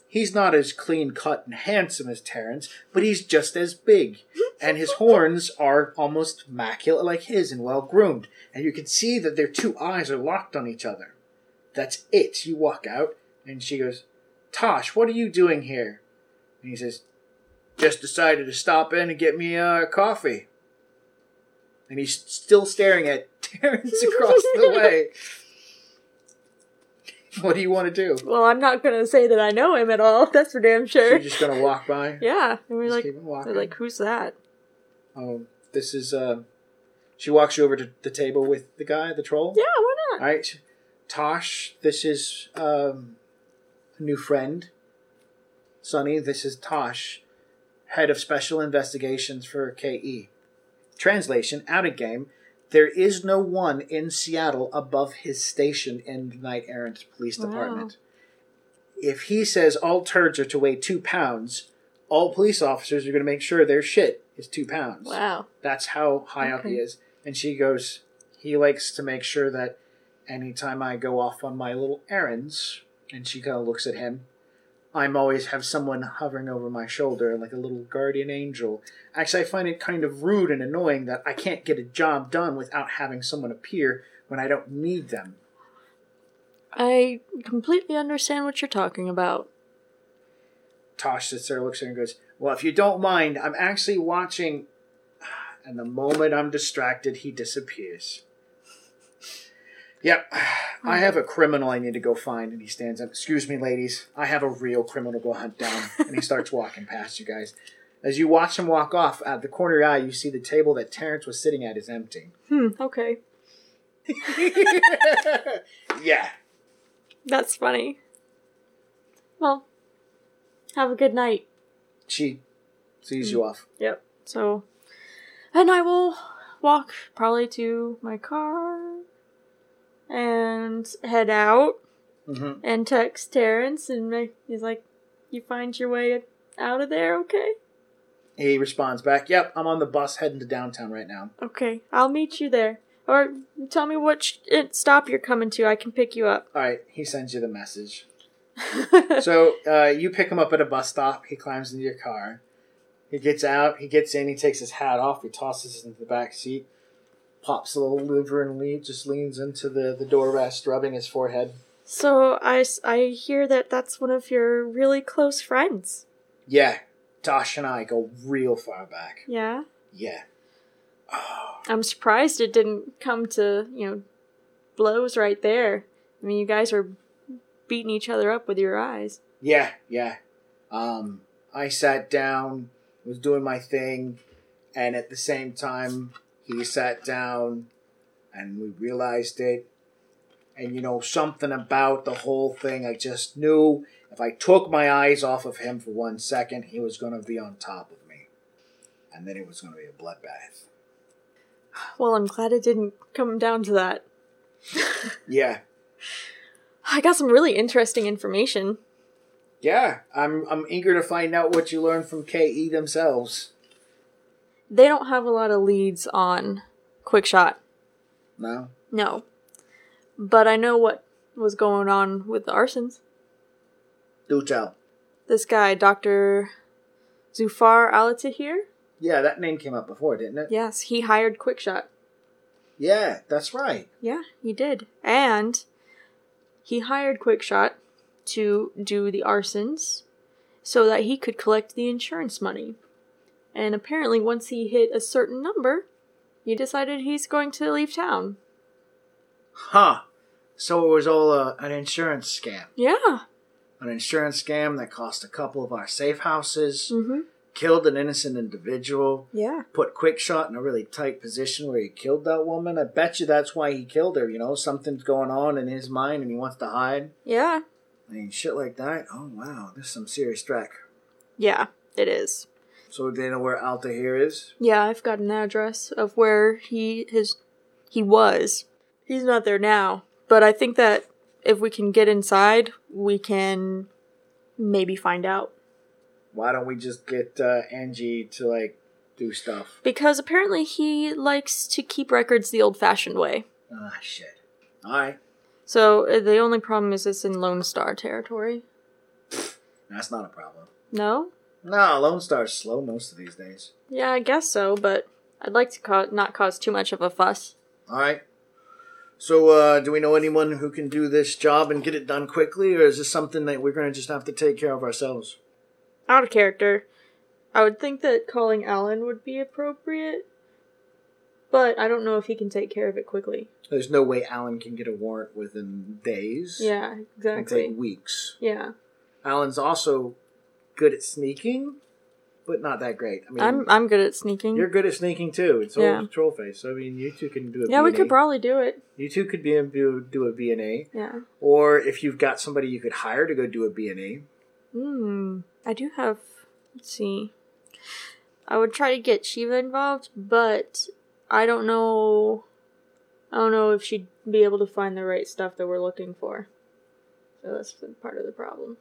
He's not as clean-cut and handsome as Terrence, but he's just as big. And his horns are almost immaculate like his and well-groomed. And you can see that their two eyes are locked on each other. That's it. You walk out, and she goes, Tosh, what are you doing here? And he says, just decided to stop in and get me a coffee. And he's still staring at Terrence across the way. What do you want to do? Well, I'm not going to say that I know him at all. That's for damn sure. So you're just going to walk by? Yeah. And we're like, who's that? Oh, this is, she walks you over to the table with the guy, the troll? Yeah, why not? All right. Tosh, this is a new friend. Sunny, this is Tosh, head of special investigations for KE. Translation, out of game, there is no one in Seattle above his station in the Knight Errant Police Department. If he says all turds are to weigh 2 pounds, all police officers are going to make sure their shit is 2 pounds. Wow. That's how high up he is. And she goes, he likes to make sure that anytime I go off on my little errands, and she kind of looks at him, I'm always have someone hovering over my shoulder like a little guardian angel. Actually, I find it kind of rude and annoying that I can't get a job done without having someone appear when I don't need them. I completely understand what you're talking about. Tosh sits there, looks at her and goes, well, if you don't mind, I'm actually watching... And the moment I'm distracted, he disappears. Yep, I have a criminal I need to go find. And he stands up. Excuse me, ladies. I have a real criminal to go hunt down. And he starts walking past you guys. As you watch him walk off, out of the corner of your eye, you see the table that Terrence was sitting at is empty. Okay. Yeah. That's funny. Well, have a good night. She sees you off. Yep. So, and I will walk probably to my car and head out and text Terrence, and he's like, you find your way out of there, okay? He responds back, yep, I'm on the bus heading to downtown right now. Okay, I'll meet you there. Or tell me what stop you're coming to, I can pick you up. All right, he sends you the message. So you pick him up at a bus stop, he climbs into your car. He gets out, he gets in, he takes his hat off, he tosses it into the back seat. Pops a little lever and just leans into the door rest, rubbing his forehead. So I hear that's one of your really close friends. Yeah. Tosh and I go real far back. Yeah? Yeah. Oh. I'm surprised it didn't come to, blows right there. I mean, you guys were beating each other up with your eyes. Yeah, yeah. I sat down, was doing my thing, and at the same time... He sat down, and we realized it. And, something about the whole thing, I just knew if I took my eyes off of him for 1 second, he was going to be on top of me. And then it was going to be a bloodbath. Well, I'm glad it didn't come down to that. Yeah. I got some really interesting information. Yeah, I'm eager to find out what you learned from KE themselves. They don't have a lot of leads on Quickshot. No? No. But I know what was going on with the arsons. Do tell. This guy, Dr. Zufar Al-Tahir? Yeah, that name came up before, didn't it? Yes, he hired Quickshot. Yeah, that's right. Yeah, he did. And he hired Quickshot to do the arsons so that he could collect the insurance money. And apparently once he hit a certain number, he decided he's going to leave town. Huh. So it was all an insurance scam. Yeah. An insurance scam that cost a couple of our safe houses, mm-hmm. killed an innocent individual, yeah. put Quickshot in a really tight position where he killed that woman. I bet you that's why he killed her, you know? Something's going on in his mind and he wants to hide. Yeah. I mean, shit like that. Oh, wow. This is some serious track. Yeah, it is. So they know where Alta here is? Yeah, I've got an address of where he was. He's not there now. But I think that if we can get inside, we can maybe find out. Why don't we just get Angie to, do stuff? Because apparently he likes to keep records the old-fashioned way. Ah, shit. All right. So the only problem is it's in Lone Star territory. That's not a problem. No? No, Lone Star's slow most of these days. Yeah, I guess so, but I'd like to not cause too much of a fuss. All right. So do we know anyone who can do this job and get it done quickly, or is this something that we're going to just have to take care of ourselves? Out of character. I would think that calling Alan would be appropriate, but I don't know if he can take care of it quickly. There's no way Alan can get a warrant within days. Yeah, exactly. It can take weeks. Yeah. Alan's also good at sneaking, but not that great. I mean, I'm good at sneaking. You're good at sneaking too. It's all Trollface. I mean, you two can do a B&A. Yeah, we could probably do it. You two could do a B&A. Yeah. Or if you've got somebody you could hire to go do a B&A. I do have. Let's see. I would try to get Shiva involved, but I don't know if she'd be able to find the right stuff that we're looking for. So that's part of the problem.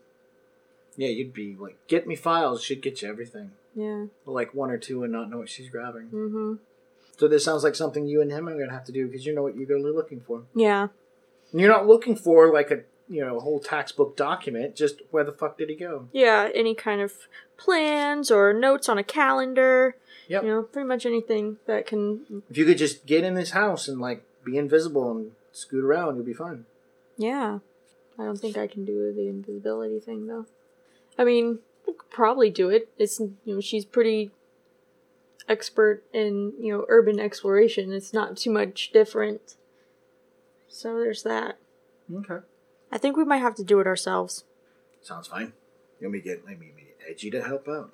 Yeah, you'd be like, get me files, she'd get you everything. Yeah. Like one or two and not know what she's grabbing. Mm-hmm. So this sounds like something you and him are going to have to do because you know what you're going to be looking for. Yeah. And you're not looking for a whole tax book document, just where the fuck did he go? Yeah, any kind of plans or notes on a calendar. Yep. Pretty much anything that can... If you could just get in this house and be invisible and scoot around, you'll be fine. Yeah. I don't think I can do the invisibility thing, though. I mean, we could probably do it. It's she's pretty expert in urban exploration. It's not too much different. So there's that. Okay. I think we might have to do it ourselves. Sounds fine. You want me to get Edgy to help out?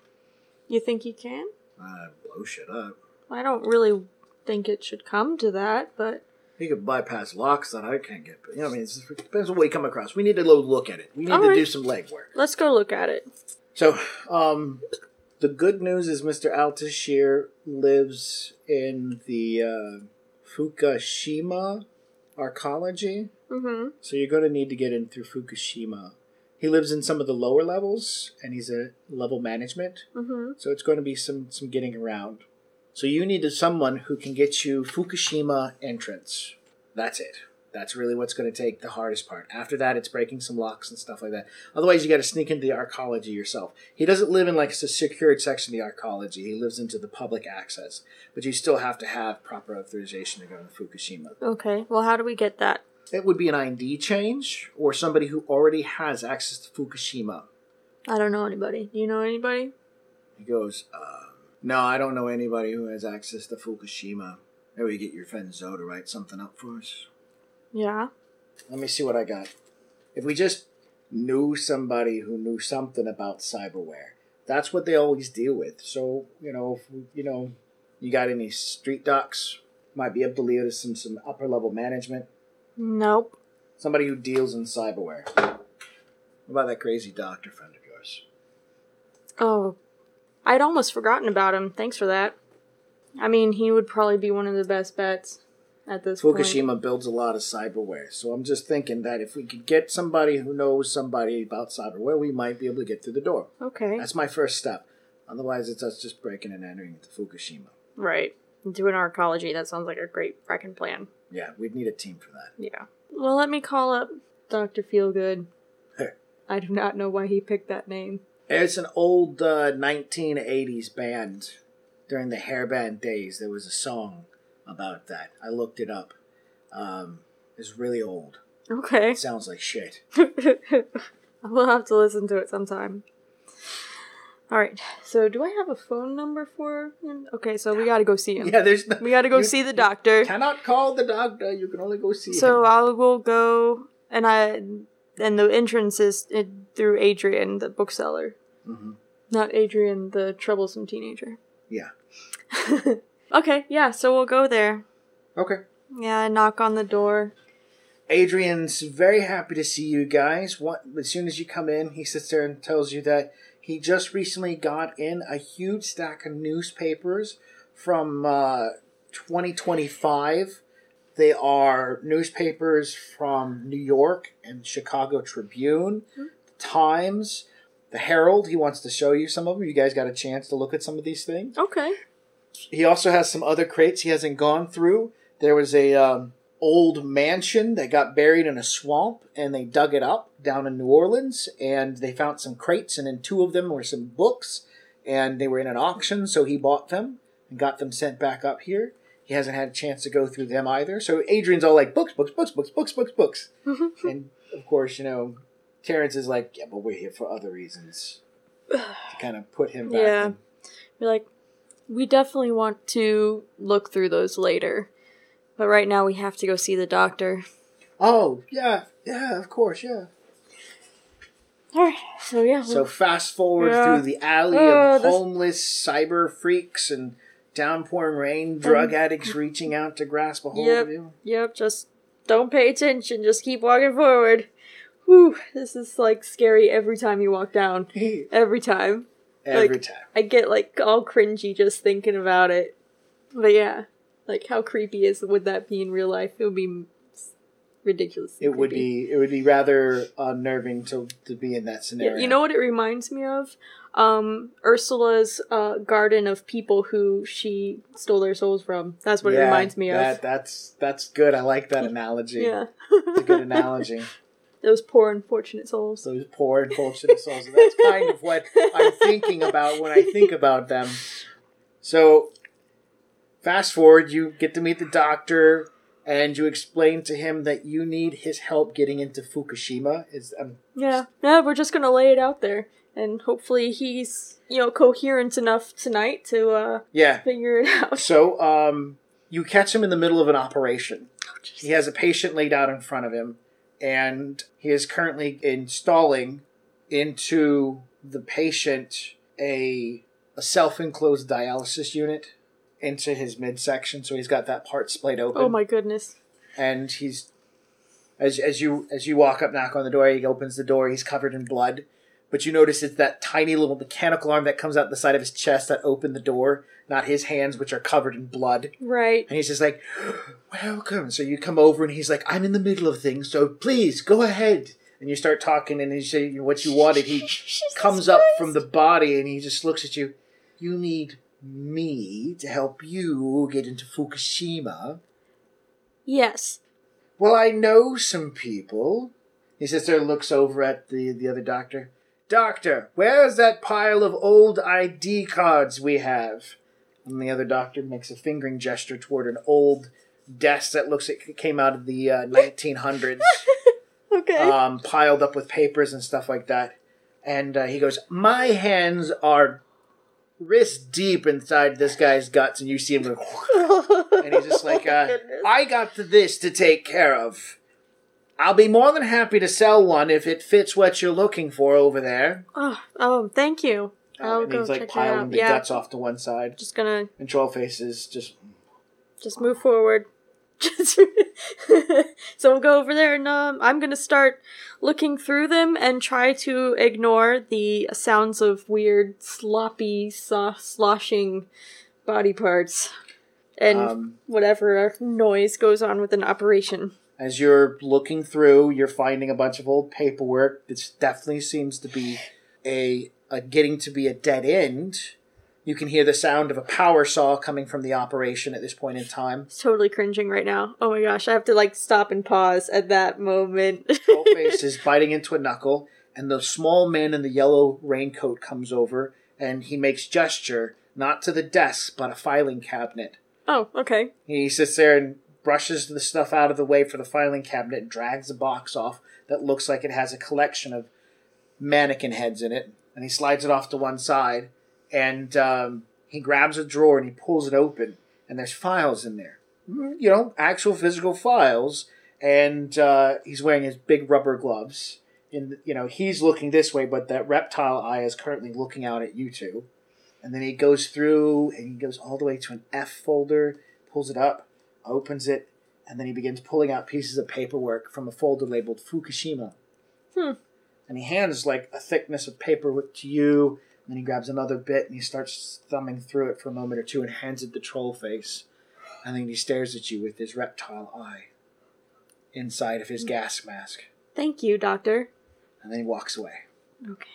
You think you can? Blow shit up. I don't really think it should come to that, but... He could bypass locks that I can't get. It depends on what we come across. We need to look at it. We need to do some legwork. Let's go look at it. So, the good news is Mr. Altashir lives in the Fukushima Arcology. Mm-hmm. So you're going to need to get in through Fukushima. He lives in some of the lower levels, and he's a level management. Mm-hmm. So it's going to be some getting around. So you need someone who can get you Fukushima entrance. That's it. That's really what's going to take the hardest part. After that, it's breaking some locks and stuff like that. Otherwise, you got to sneak into the arcology yourself. He doesn't live in a secured section of the arcology. He lives into the public access. But you still have to have proper authorization to go to Fukushima. Okay. Well, how do we get that? It would be an ID change or somebody who already has access to Fukushima. I don't know anybody. Do you know anybody? He goes, no, I don't know anybody who has access to Fukushima. Maybe we get your friend Zoe to write something up for us. Yeah. Let me see what I got. If we just knew somebody who knew something about cyberware, that's what they always deal with. So, if you got any street docs, might be able to lead us some upper level management. Nope. Somebody who deals in cyberware. What about that crazy doctor friend of yours? Oh, I'd almost forgotten about him. Thanks for that. I mean, he would probably be one of the best bets at this point. Fukushima builds a lot of cyberware, so I'm just thinking that if we could get somebody who knows somebody about cyberware, we might be able to get through the door. Okay. That's my first step. Otherwise, it's us just breaking and entering into Fukushima. Right. Doing archaeology, that sounds like a great freaking plan. Yeah, we'd need a team for that. Yeah. Well, let me call up Dr. Feelgood. I do not know why he picked that name. It's an old 1980s band. During the hairband days, there was a song about that. I looked it up. It's really old. Okay. It sounds like shit. We'll have to listen to it sometime. All right. So, do I have a phone number for him? Okay, so we got to go see him. Yeah, there's no, we got to go see the doctor. You cannot call the doctor. You can only go see him. So, I will go, and the entrance is through Adrian, the bookseller. Mm-hmm. Not Adrian, the troublesome teenager. Yeah. Okay, yeah, so we'll go there. Okay. Yeah, I knock on the door. Adrian's very happy to see you guys. As soon as you come in, he sits there and tells you that he just recently got in a huge stack of newspapers from 2025. They are newspapers from New York and Chicago Tribune, mm-hmm. Times, the Herald. He wants to show you some of them. You guys got a chance to look at some of these things. Okay. He also has some other crates he hasn't gone through. There was a old mansion that got buried in a swamp, and they dug it up down in New Orleans, and they found some crates, and in two of them were some books, and they were in an auction, so he bought them and got them sent back up here. He hasn't had a chance to go through them either, so Adrian's all like, books. And, of course, Terrence is like, yeah, but we're here for other reasons. To kind of put him back. Yeah. You're like, we definitely want to look through those later. But right now we have to go see the doctor. Oh, yeah, of course, yeah. All right, so yeah. So fast forward through the alley of homeless cyber freaks and downpouring rain, drug addicts reaching out to grasp a hold of you. Yep, just don't pay attention, just keep walking forward. Whew, this is like scary every time you walk down. Every time. I get like all cringy just thinking about it. But yeah. Like, how creepy would that be in real life? It would be ridiculous. It would be rather unnerving to be in that scenario. Yeah, you know what it reminds me of? Ursula's garden of people who she stole their souls from. That's what it reminds me of. That's good. I like that analogy. Yeah. It's a good analogy. Those poor, unfortunate souls. And that's kind of what I'm thinking about when I think about them. So... fast forward, you get to meet the doctor, and you explain to him that you need his help getting into Fukushima. We're just going to lay it out there, and hopefully he's, coherent enough tonight to figure it out. So, you catch him in the middle of an operation. Oh, he has a patient laid out in front of him, and he is currently installing into the patient a self-enclosed dialysis unit. Into his midsection, so he's got that part splayed open. Oh my goodness. And he's as you walk up, knock on the door, he opens the door, he's covered in blood. But you notice it's that tiny little mechanical arm that comes out the side of his chest that opened the door, not his hands, which are covered in blood. Right. And he's just like, welcome. So you come over and he's like, I'm in the middle of things, so please go ahead. And you start talking and you say what you wanted. He comes up from the body and he just looks at you. You need me to help you get into Fukushima? Yes. Well, I know some people. He sits there and looks over at the other doctor. Doctor, where's that pile of old ID cards we have? And the other doctor makes a fingering gesture toward an old desk that looks like it came out of the 1900s. Okay. Piled up with papers and stuff like that. And he goes, my hands are wrist deep inside this guy's guts, and you see him go, and he's just like, I got this to take care of. I'll be more than happy to sell one if it fits what you're looking for over there. Oh, thank you. And he's like piling the guts off to one side. Just gonna. And Trollface is just. Just move forward. So we'll go over there, and I'm gonna start looking through them and try to ignore the sounds of weird, sloppy, sloshing body parts and whatever noise goes on with an operation. As you're looking through, you're finding a bunch of old paperwork. This definitely seems to be a getting to be a dead end. You can hear the sound of a power saw coming from the operation at this point in time. It's totally cringing right now. Oh my gosh, I have to stop and pause at that moment. Trollface is biting into a knuckle, and the small man in the yellow raincoat comes over, and he makes gesture, not to the desk, but a filing cabinet. Oh, okay. He sits there and brushes the stuff out of the way for the filing cabinet and drags a box off that looks like it has a collection of mannequin heads in it. And he slides it off to one side, and he grabs a drawer and he pulls it open, and there's files in there. You know, actual physical files, and he's wearing his big rubber gloves. And, you know, he's looking this way, but that reptile eye is currently looking out at you two. And then he goes through, and he goes all the way to an F folder, pulls it up, opens it, and then he begins pulling out pieces of paperwork from a folder labeled Fukushima. And he hands, like, a thickness of paper to you, and then he grabs another bit, and he starts thumbing through it for a moment or two and hands it the Trollface. And then he stares at you with his reptile eye inside of his gas mask. Thank you, Doctor. And then he walks away. Okay.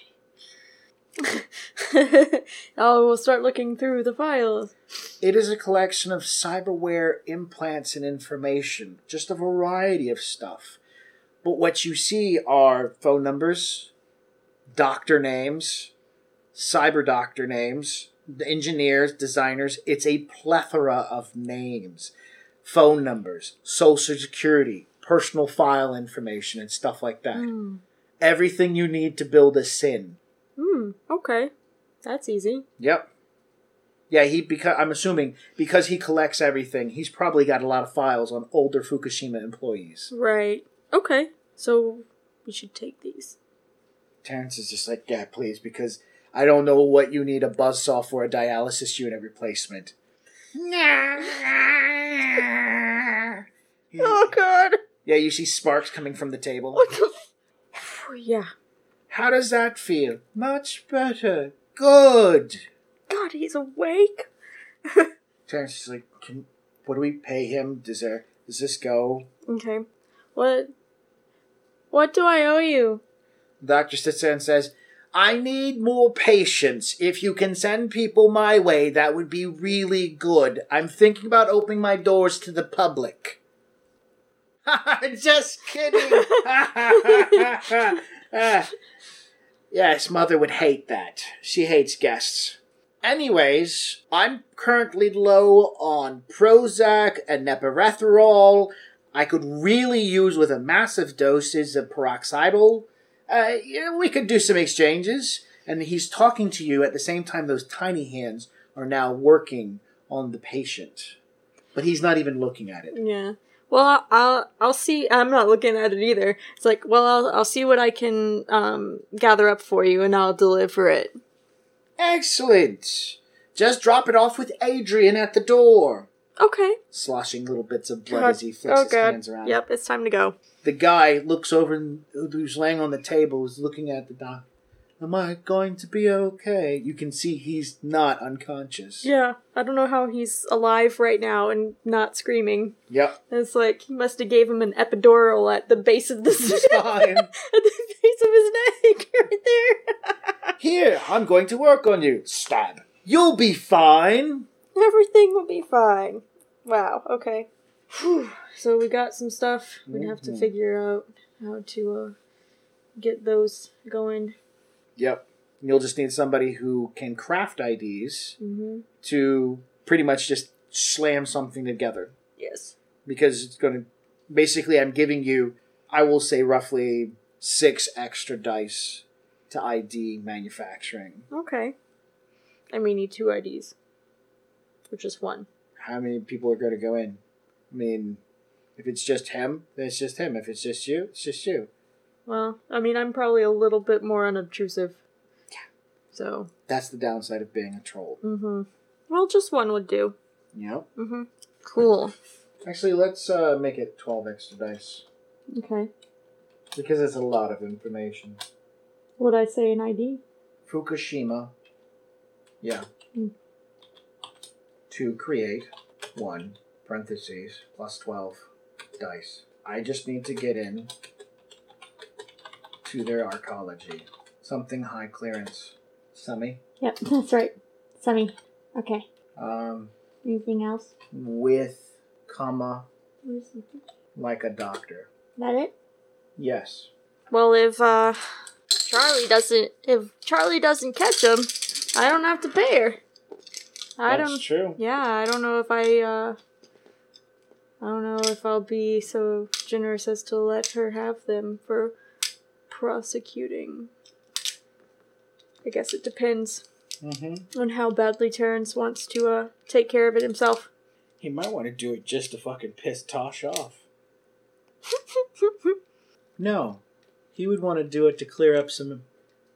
Oh, we'll start looking through the files. It is a collection of cyberware implants and information. Just a variety of stuff. But what you see are phone numbers, doctor names, cyber doctor names, engineers, designers. It's a plethora of names, phone numbers, social security, personal file information, and stuff like that. Everything you need to build a SIN. Okay. That's easy. Yep. Yeah, I'm assuming because he collects everything, he's probably got a lot of files on older Fukushima employees. Right. Okay, so we should take these. Terrence is just like, yeah, please, because I don't know what you need a buzzsaw for a dialysis unit replacement. Oh, God. Yeah, you see sparks coming from the table. What the yeah. How does that feel? Much better. Good. God, he's awake. Terrence is like, what do we pay him? Does this go? Okay. What do I owe you? The doctor sits there and says, I need more patients. If you can send people my way, that would be really good. I'm thinking about opening my doors to the public. Just kidding. Yes, Mother would hate that. She hates guests. Anyways, I'm currently low on Prozac and Neparethorol. I could really use with a massive dosage of peroxidal. We could do some exchanges. And he's talking to you at the same time those tiny hands are now working on the patient. But he's not even looking at it. Yeah. Well, I'll see. I'm not looking at it either. It's like, well, I'll see what I can gather up for you and I'll deliver it. Excellent. Just drop it off with Adrian at the door. Okay. Sloshing little bits of blood as he flicks his hands around. Yep, it's time to go. The guy looks over and who's laying on the table is looking at the doc. Am I going to be okay? You can see he's not unconscious. Yeah, I don't know how he's alive right now and not screaming. Yep. It's like he must have gave him an epidural at the base of the spine. At the base of his neck, right there. Here, I'm going to work on you. Stab. You'll be fine. Everything will be fine. Wow, okay. Whew. So we got some stuff. We'd have to figure out how to get those going. Yep. You'll just need somebody who can craft IDs to pretty much just slam something together. Yes. Because it's going to... Basically, I'm giving you, I will say, roughly 6 extra dice to ID manufacturing. Okay. And we need 2 IDs. Which is 1. How many people are going to go in? I mean, if it's just him, then it's just him. If it's just you, it's just you. Well, I mean, I'm probably a little bit more unobtrusive. Yeah. So. That's the downside of being a troll. Well, just 1 would do. Yep. Cool. Actually, let's make it 12 extra dice. Okay. Because it's a lot of information. Would I say an ID? Fukushima. Yeah. To create 1, parentheses, plus 12 dice. I just need to get in to their arcology. Something high clearance. Summy? Yep, that's right. Summy. Okay. Anything else? With, comma, like a doctor. That it? Yes. Well, if Charlie doesn't catch him, I don't have to pay her. That's true. Yeah, I don't know if I'll be so generous as to let her have them for prosecuting. I guess it depends on how badly Terrence wants to take care of it himself. He might want to do it just to fucking piss Tosh off. No. He would want to do it to clear up some...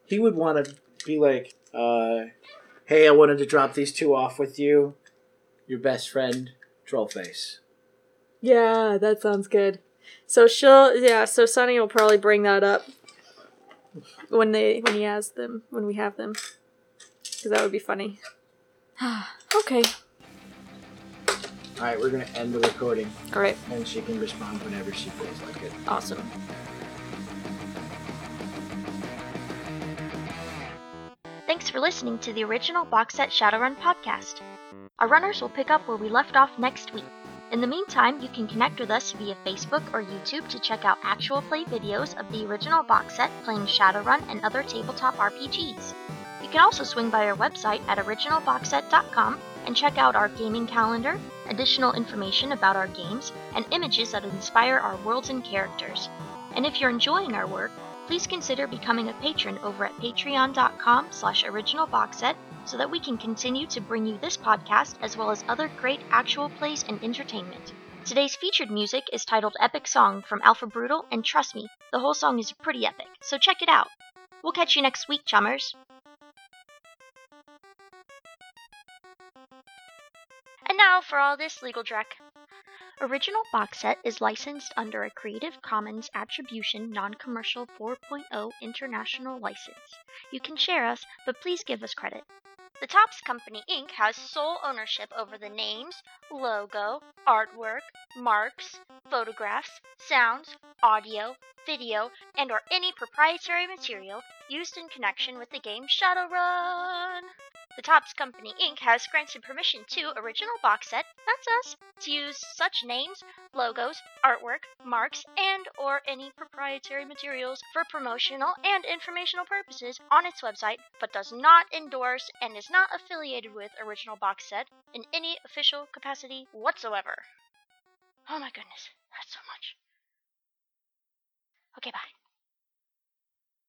He would want to be like, hey, I wanted to drop these two off with you. Your best friend, Trollface. Yeah, that sounds good. So Sunny will probably bring that up when we have them. Because that would be funny. Okay. Alright, we're going to end the recording. Alright. And she can respond whenever she feels like it. Awesome. Thanks for listening to the original Box Set Shadowrun podcast. Our runners will pick up where we left off next week. In the meantime, you can connect with us via Facebook or YouTube to check out actual play videos of the original box set playing Shadowrun and other tabletop RPGs. You can also swing by our website at originalboxset.com and check out our gaming calendar, additional information about our games, and images that inspire our worlds and characters. And if you're enjoying our work, please consider becoming a patron over at patreon.com/originalboxset so that we can continue to bring you this podcast as well as other great actual plays and entertainment. Today's featured music is titled Epic Song from Alpha Brutal, and trust me, the whole song is pretty epic, so check it out. We'll catch you next week, chummers. And now for all this legal dreck. Original Box Set is licensed under a Creative Commons Attribution Non-Commercial 4.0 International License. You can share us, but please give us credit. The Topps Company, Inc. has sole ownership over the names, logo, artwork, marks, photographs, sounds, audio, video, and or any proprietary material used in connection with the game Shadowrun. The Topps Company, Inc. has granted permission to Original Box Set, that's us, to use such names, logos, artwork, marks, and or any proprietary materials for promotional and informational purposes on its website, but does not endorse and is not affiliated with Original Box Set in any official capacity whatsoever. Oh my goodness, that's so much. Okay, bye.